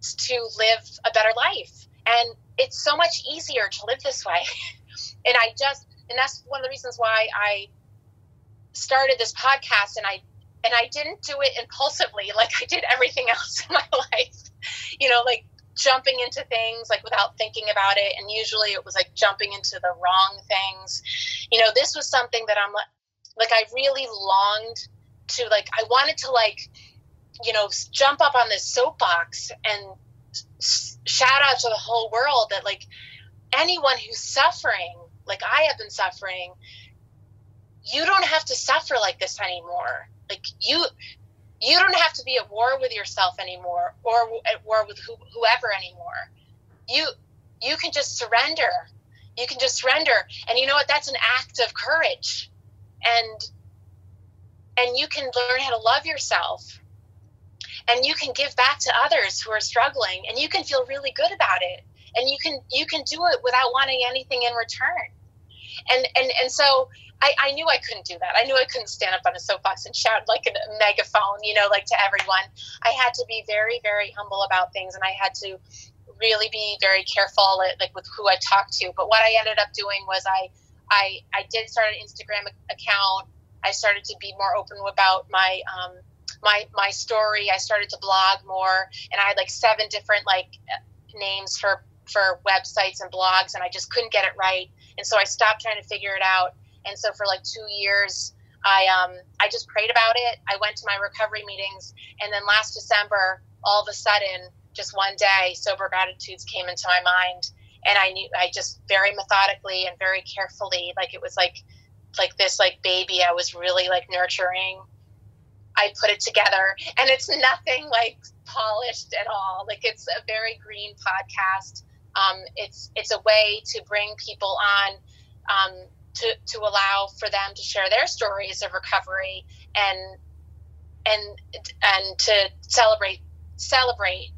to live a better life, and it's so much easier to live this way. And I just, and that's one of the reasons why I started this podcast, and I, and I didn't do it impulsively. Like I did everything else in my life, you know, like jumping into things like without thinking about it. And usually it was like jumping into the wrong things. You know, this was something that I'm like, like I really longed to, like, I wanted to like, you know, jump up on this soapbox and shout out to the whole world that like anyone who's suffering, like I have been suffering, you don't have to suffer like this anymore. Like you, you don't have to be at war with yourself anymore, or at war with who, whoever anymore. You, you can just surrender. You can just surrender. And you know what? That's an act of courage, and, and you can learn how to love yourself. And you can give back to others who are struggling, and you can feel really good about it. And you can, you can do it without wanting anything in return. And, and, and so I, I knew I couldn't do that. I knew I couldn't stand up on a soapbox and shout like a megaphone, you know, like to everyone. I had to be very, very humble about things. And I had to really be very careful like with who I talked to. But what I ended up doing was I, I, I did start an Instagram account. I started to be more open about my, um, my, my story. I started to blog more, and I had like seven different like names for, for websites and blogs, and I just couldn't get it right. And so I stopped trying to figure it out. And so for like two years, I, um, I just prayed about it. I went to my recovery meetings, and then last December, all of a sudden, just one day, Sober Gratitudes came into my mind. And I knew, I just very methodically and very carefully, like it was like, like this, like baby, I was really like nurturing. I put it together, and it's nothing like polished at all. Like it's a very green podcast. Um, it's, it's a way to bring people on, um, to, to allow for them to share their stories of recovery, and, and, and to celebrate, celebrate,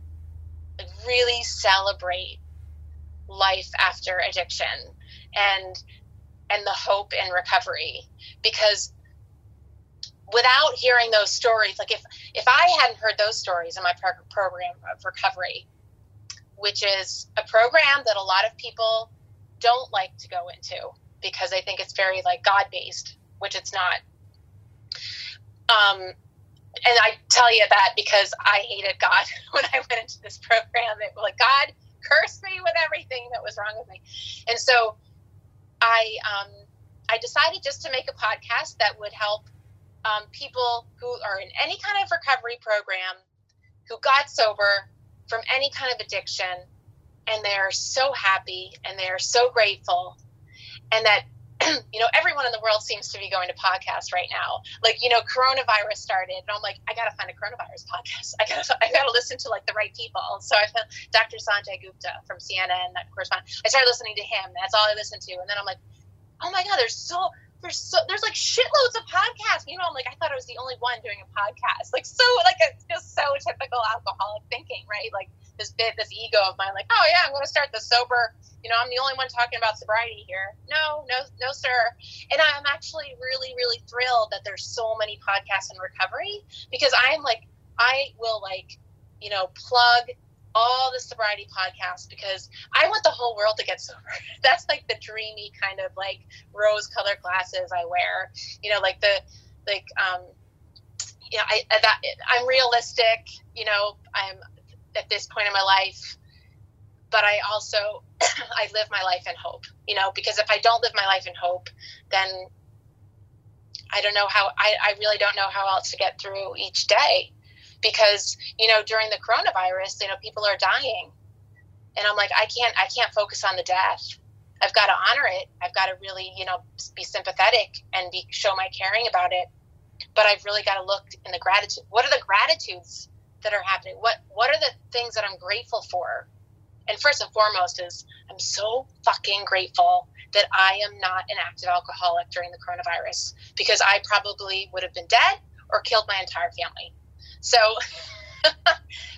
like really celebrate life after addiction, and, and the hope in recovery. Because without hearing those stories, like if, if I hadn't heard those stories in my pro- program of recovery, which is a program that a lot of people don't like to go into because they think it's very like God-based, which it's not. Um, and I tell you that because I hated God when I went into this program. It was like, God cursed me with everything that was wrong with me. And so I, um, I decided just to make a podcast that would help um, people who are in any kind of recovery program, who got sober from any kind of addiction, and they are so happy and they are so grateful. And that, you know, everyone in the world seems to be going to podcasts right now. Like, you know, coronavirus started, and I'm like, I got to find a coronavirus podcast. I got to, I got to listen to like the right people. So I found Doctor Sanjay Gupta from C N N, that correspondent. I started listening to him. That's all I listened to. And then I'm like, oh my God, there's so, there's so, there's like shitloads of podcasts. You know, I'm like, I thought I was the only one doing a podcast. Like, so like, it's just so typical alcoholic thinking, right? Like this bit, this ego of mine, like, oh yeah, I'm going to start the sober, you know, I'm the only one talking about sobriety here. No, no, no, sir. And I'm actually really, really thrilled that there's so many podcasts in recovery, because I'm like, I will like, you know, plug all the sobriety podcasts, because I want the whole world to get sober. That's like the dreamy kind of like rose colored glasses I wear, you know, like the, like, um, you know, I, that, I'm realistic, you know, I'm at this point in my life, but I also, I live my life in hope, you know, because if I don't live my life in hope, then I don't know how, I, I really don't know how else to get through each day. Because, you know, during the coronavirus, you know, people are dying, and I'm like, I can't, I can't focus on the death. I've got to honor it. I've got to really, you know, be sympathetic and be, show my caring about it. But I've really got to look in the gratitude. What are the gratitudes that are happening? What, what are the things that I'm grateful for? And first and foremost is I'm so fucking grateful that I am not an active alcoholic during the coronavirus, because I probably would have been dead or killed my entire family. So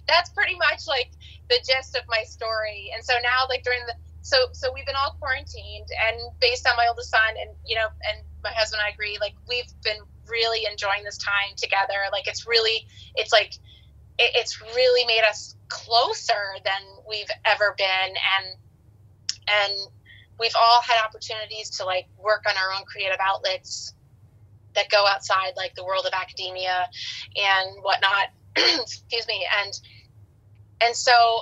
that's pretty much like the gist of my story. And so now, like during the, so, so we've been all quarantined, and based on my oldest son and, you know, and my husband and I agree, like we've been really enjoying this time together. Like it's really, it's like, it, it's really made us closer than we've ever been. And, and we've all had opportunities to like work on our own creative outlets that go outside like the world of academia and whatnot. Excuse me. And, and so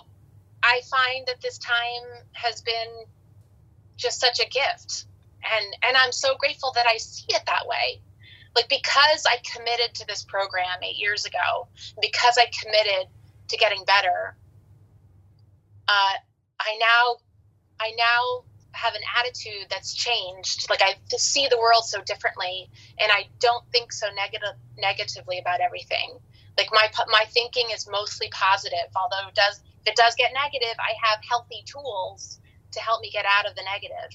I find that this time has been just such a gift, and, and I'm so grateful that I see it that way. Like, because I committed to this program eight years ago, because I committed to getting better, uh, I now, I now have an attitude that's changed. Like I see the world so differently, and I don't think so negative negatively about everything. Like my, my thinking is mostly positive, although it does, if it does get negative, I have healthy tools to help me get out of the negative.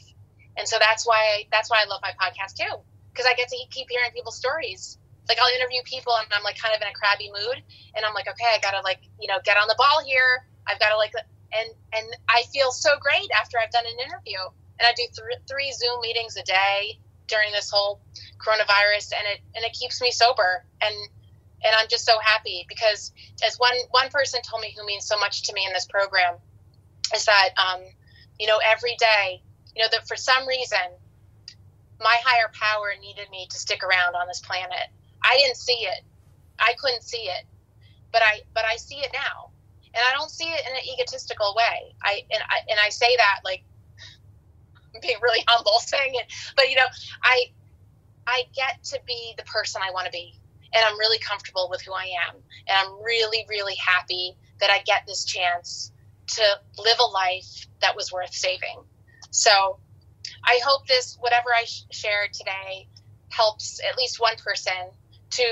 And so that's why, that's why I love my podcast too, because I get to keep hearing people's stories. Like I'll interview people and I'm like kind of in a crabby mood, and I'm like, okay, I gotta like, you know, get on the ball here. I've got to like, and, and I feel so great after I've done an interview. And I do th- three Zoom meetings a day during this whole coronavirus, and it, and it keeps me sober. And, and I'm just so happy, because as one, one person told me, who means so much to me in this program, is that, um, you know, every day, you know, that for some reason, my higher power needed me to stick around on this planet. I didn't see it. I couldn't see it, but I, but I see it now. And I don't see it in an egotistical way. I, and I, and I say that like I'm being really humble saying it, but you know, I, I get to be the person I want to be, and I'm really comfortable with who I am. And I'm really, really happy that I get this chance to live a life that was worth saving. So I hope this, whatever I sh- shared today, helps at least one person to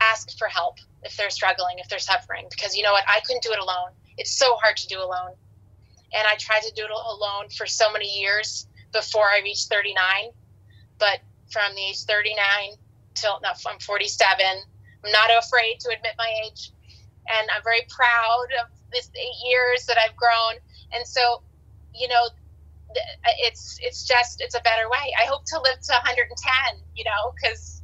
ask for help if they're struggling, if they're suffering, because you know what, I couldn't do it alone. It's so hard to do alone. And I tried to do it alone for so many years before I reached thirty-nine, but from the age thirty-nine till now, I'm forty-seven. I'm not afraid to admit my age, and I'm very proud of this eight years that I've grown. And so, you know, it's, it's just, it's a better way. I hope to live to one hundred ten, you know, cause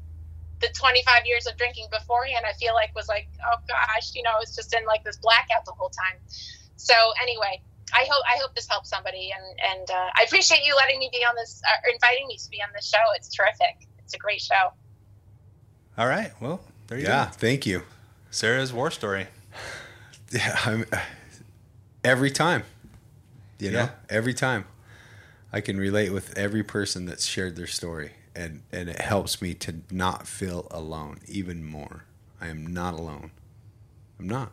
the twenty-five years of drinking beforehand, I feel like was like, oh gosh, you know, I was just in like this blackout the whole time. So anyway, I hope, I hope this helps somebody. And, and, uh, I appreciate you letting me be on this, or inviting me to be on this show. It's terrific. It's a great show. All right. Well, there you yeah, go. Yeah. Thank you. Sarah's war story. Yeah. I'm, every time, you yeah. know, every time I can relate with every person that's shared their story. And, and it helps me to not feel alone even more. I am not alone. I'm not.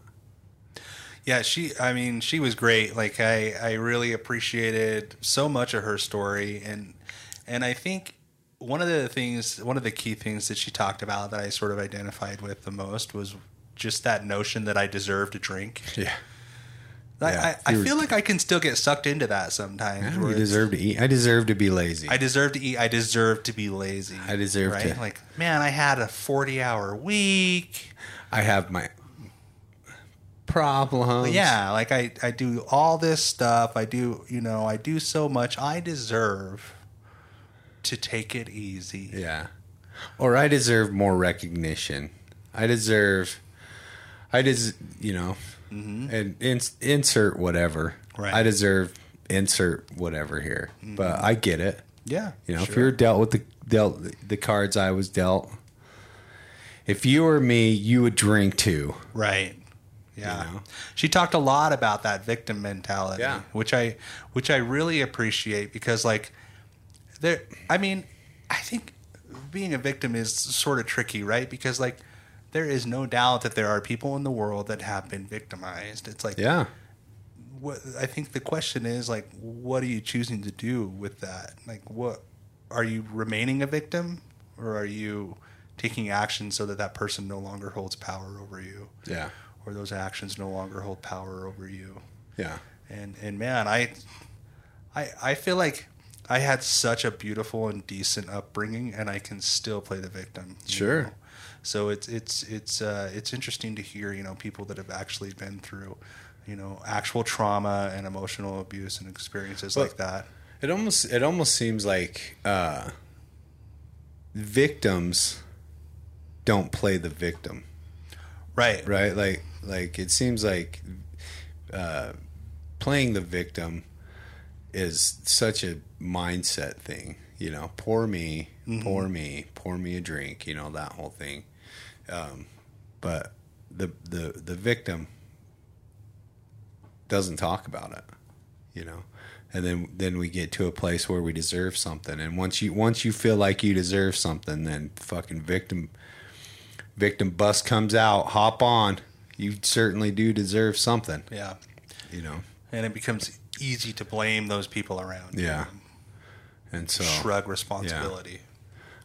Yeah, she, I mean, she was great. Like, I, I really appreciated so much of her story. And, and I think one of the things, one of the key things that she talked about that I sort of identified with the most was just that notion that I deserve to drink. Yeah. Like, yeah, I, I feel like I can still get sucked into that sometimes. I deserve to eat. I deserve to be lazy. I deserve to eat. I deserve to be lazy. I deserve right? to. Like, man, I had a forty-hour week. I have my problems. Yeah, like I, I do all this stuff. I do, you know, I do so much. I deserve to take it easy. Yeah. Or I deserve more recognition. I deserve, I des, you know... Mm-hmm. And ins- insert whatever. Right. I deserve insert whatever here, mm-hmm. but I get it. Yeah, you know, sure. If you're dealt with the dealt the cards I was dealt, if you were me, you would drink too. Right. Yeah. You know? She talked a lot about that victim mentality, yeah. which I which I really appreciate, because like there, I mean, I think being a victim is sort of tricky, right? Because like. There is no doubt that there are people in the world that have been victimized. It's like, yeah. What, I think the question is like, what are you choosing to do with that? Like, what are you remaining a victim, or are you taking action so that that person no longer holds power over you? Yeah. Or those actions no longer hold power over you. Yeah. And and man, I I I feel like I had such a beautiful and decent upbringing, and I can still play the victim. Sure. Know? So it's it's it's uh, it's interesting to hear, you know, people that have actually been through, you know, actual trauma and emotional abuse and experiences well, like that. It almost it almost seems like uh, victims don't play the victim. Right. Right. Like like it seems like uh, playing the victim is such a mindset thing, you know, poor me, mm-hmm. poor me, pour me a drink, you know, that whole thing. Um, but the, the, the victim doesn't talk about it, you know, and then, then we get to a place where we deserve something. And once you, once you feel like you deserve something, then fucking victim, victim bus comes out, hop on. You certainly do deserve something. Yeah. You know, and it becomes easy to blame those people around. Yeah. Um, and so shrug responsibility. Yeah.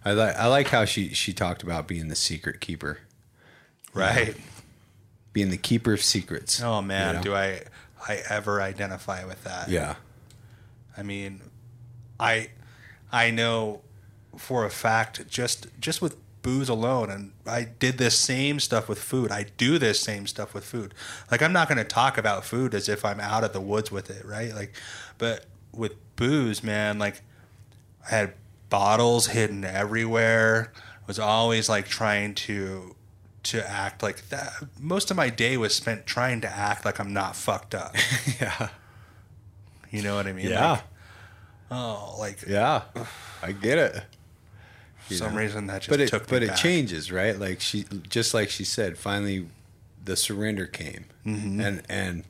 I like I like how she, she talked about being the secret keeper. Right. You know, being the keeper of secrets. Oh man, you know? do I I ever identify with that? Yeah. I mean, I I know for a fact just just with booze alone, and I did this same stuff with food. I do this same stuff with food. Like, I'm not going to talk about food as if I'm out of the woods with it, right? Like, but with booze, man, like, I had bottles hidden everywhere. I was always like trying to to act like that. Most of my day was spent trying to act like I'm not fucked up. Yeah, you know what I mean? Yeah. Like, oh, like yeah, I get it. For some know. reason that just but it, took me But it back. changes, right? Like she, just like she said, finally the surrender came. Mm-hmm. And and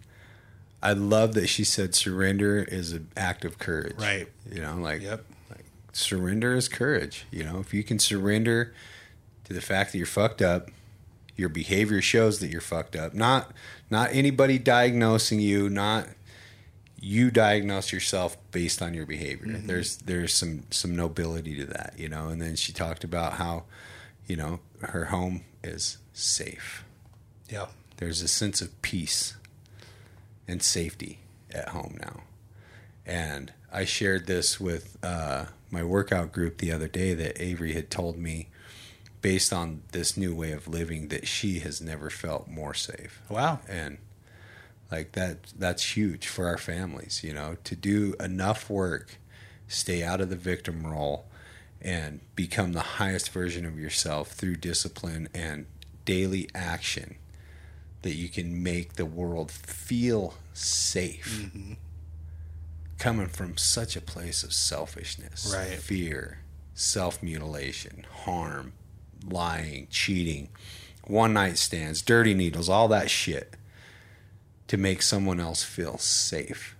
I love that she said surrender is an act of courage. Right. You know, like, yep. like surrender is courage. You know, if you can surrender to the fact that you're fucked up, your behavior shows that you're fucked up. Not not anybody diagnosing you, not you diagnose yourself based on your behavior. Mm-hmm. There's there's some, some nobility to that, you know. And then she talked about how, you know, her home is safe. Yeah. There's a sense of peace and safety at home now. And I shared this with uh, my workout group the other day that Avery had told me, based on this new way of living, that she has never felt more safe. Wow. And Like that, that's huge for our families, you know, to do enough work, stay out of the victim role, and become the highest version of yourself through discipline and daily action, that you can make the world feel safe. Mm-hmm. Coming from such a place of selfishness, right. fear, self-mutilation, harm, lying, cheating, one-night stands, dirty needles, all that shit, to make someone else feel safe,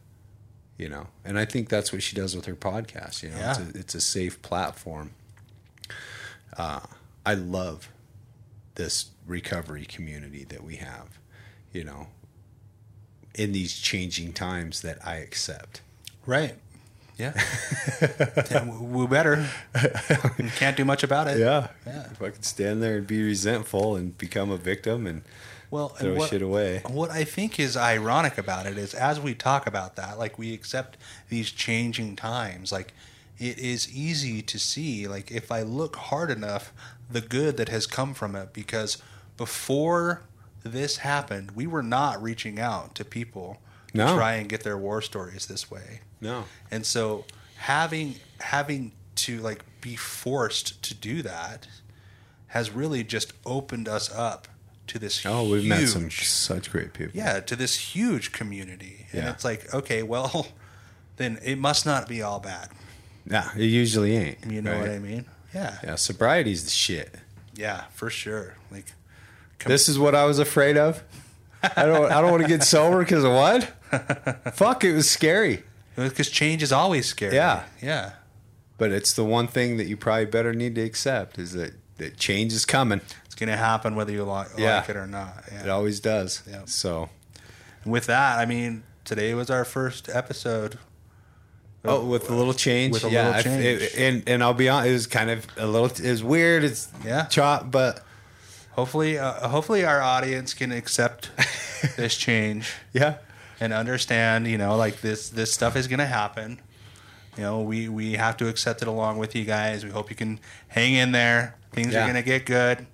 you know? And I think that's what she does with her podcast, you know? Yeah. It's, a, it's a safe platform. Uh, I love this recovery community that we have, you know, in these changing times that I accept. Right. Yeah. We better. We can't do much about it. Yeah. yeah. If I could stand there and be resentful and become a victim and... Well, throw what, shit away. What I think is ironic about it is, as we talk about that, like, we accept these changing times. Like, it is easy to see, like, if I look hard enough, the good that has come from it. Because before this happened, we were not reaching out to people no. to try and get their war stories this way. No. And so having having to, like, be forced to do that has really just opened us up to this oh we've huge, met some such great people yeah to this huge community, and yeah. it's like, okay, well then it must not be all bad. Yeah, it usually ain't, you know, right? What I mean? Yeah. Yeah, sobriety's the shit. Yeah, for sure. Like, this on. is what I was afraid of. I don't I don't want to get sober because of what? Fuck, it was scary, because change is always scary. Yeah. Yeah, but it's the one thing that you probably better need to accept, is that that change is coming. Going to happen whether you like, yeah. like it or not. Yeah. It always does. Yeah. So, and with that, I mean, today was our first episode. Oh, of, with a little change. With a yeah, little change. It, and and I'll be honest, it was kind of a little. It's weird. It's yeah, chopped, but hopefully, uh, hopefully, our audience can accept this change. Yeah, and understand, you know, like this this stuff is going to happen. you know, we, we have to accept it along with you guys. We hope you can hang in there. Things yeah. are going to get good.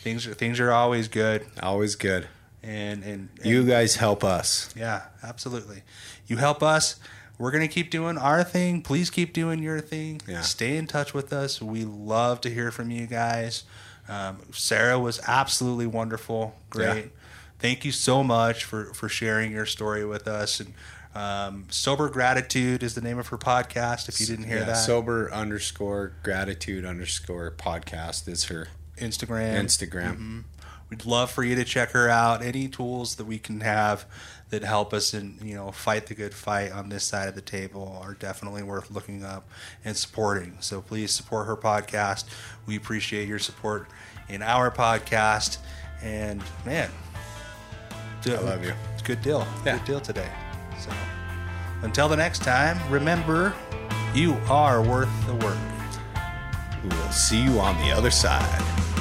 Things are, things are always good. Always good. And, and, and you guys help us. Yeah, absolutely. You help us. We're going to keep doing our thing. Please keep doing your thing. Yeah. Stay in touch with us. We love to hear from you guys. Um, Sarah was absolutely wonderful. Great. Yeah. Thank you so much for, for sharing your story with us. And um, Sober Gratitude is the name of her podcast, if you didn't hear yeah, that. Sober underscore gratitude underscore podcast is her Instagram. Instagram. Mm-hmm. We'd love for you to check her out. Any tools that we can have that help us in, you know, fight the good fight on this side of the table are definitely worth looking up and supporting. So please support her podcast. We appreciate your support in our podcast. And, man, I love you. It's a good deal. Yeah. Good deal today. So until the next time, remember, you are worth the work. We will see you on the other side.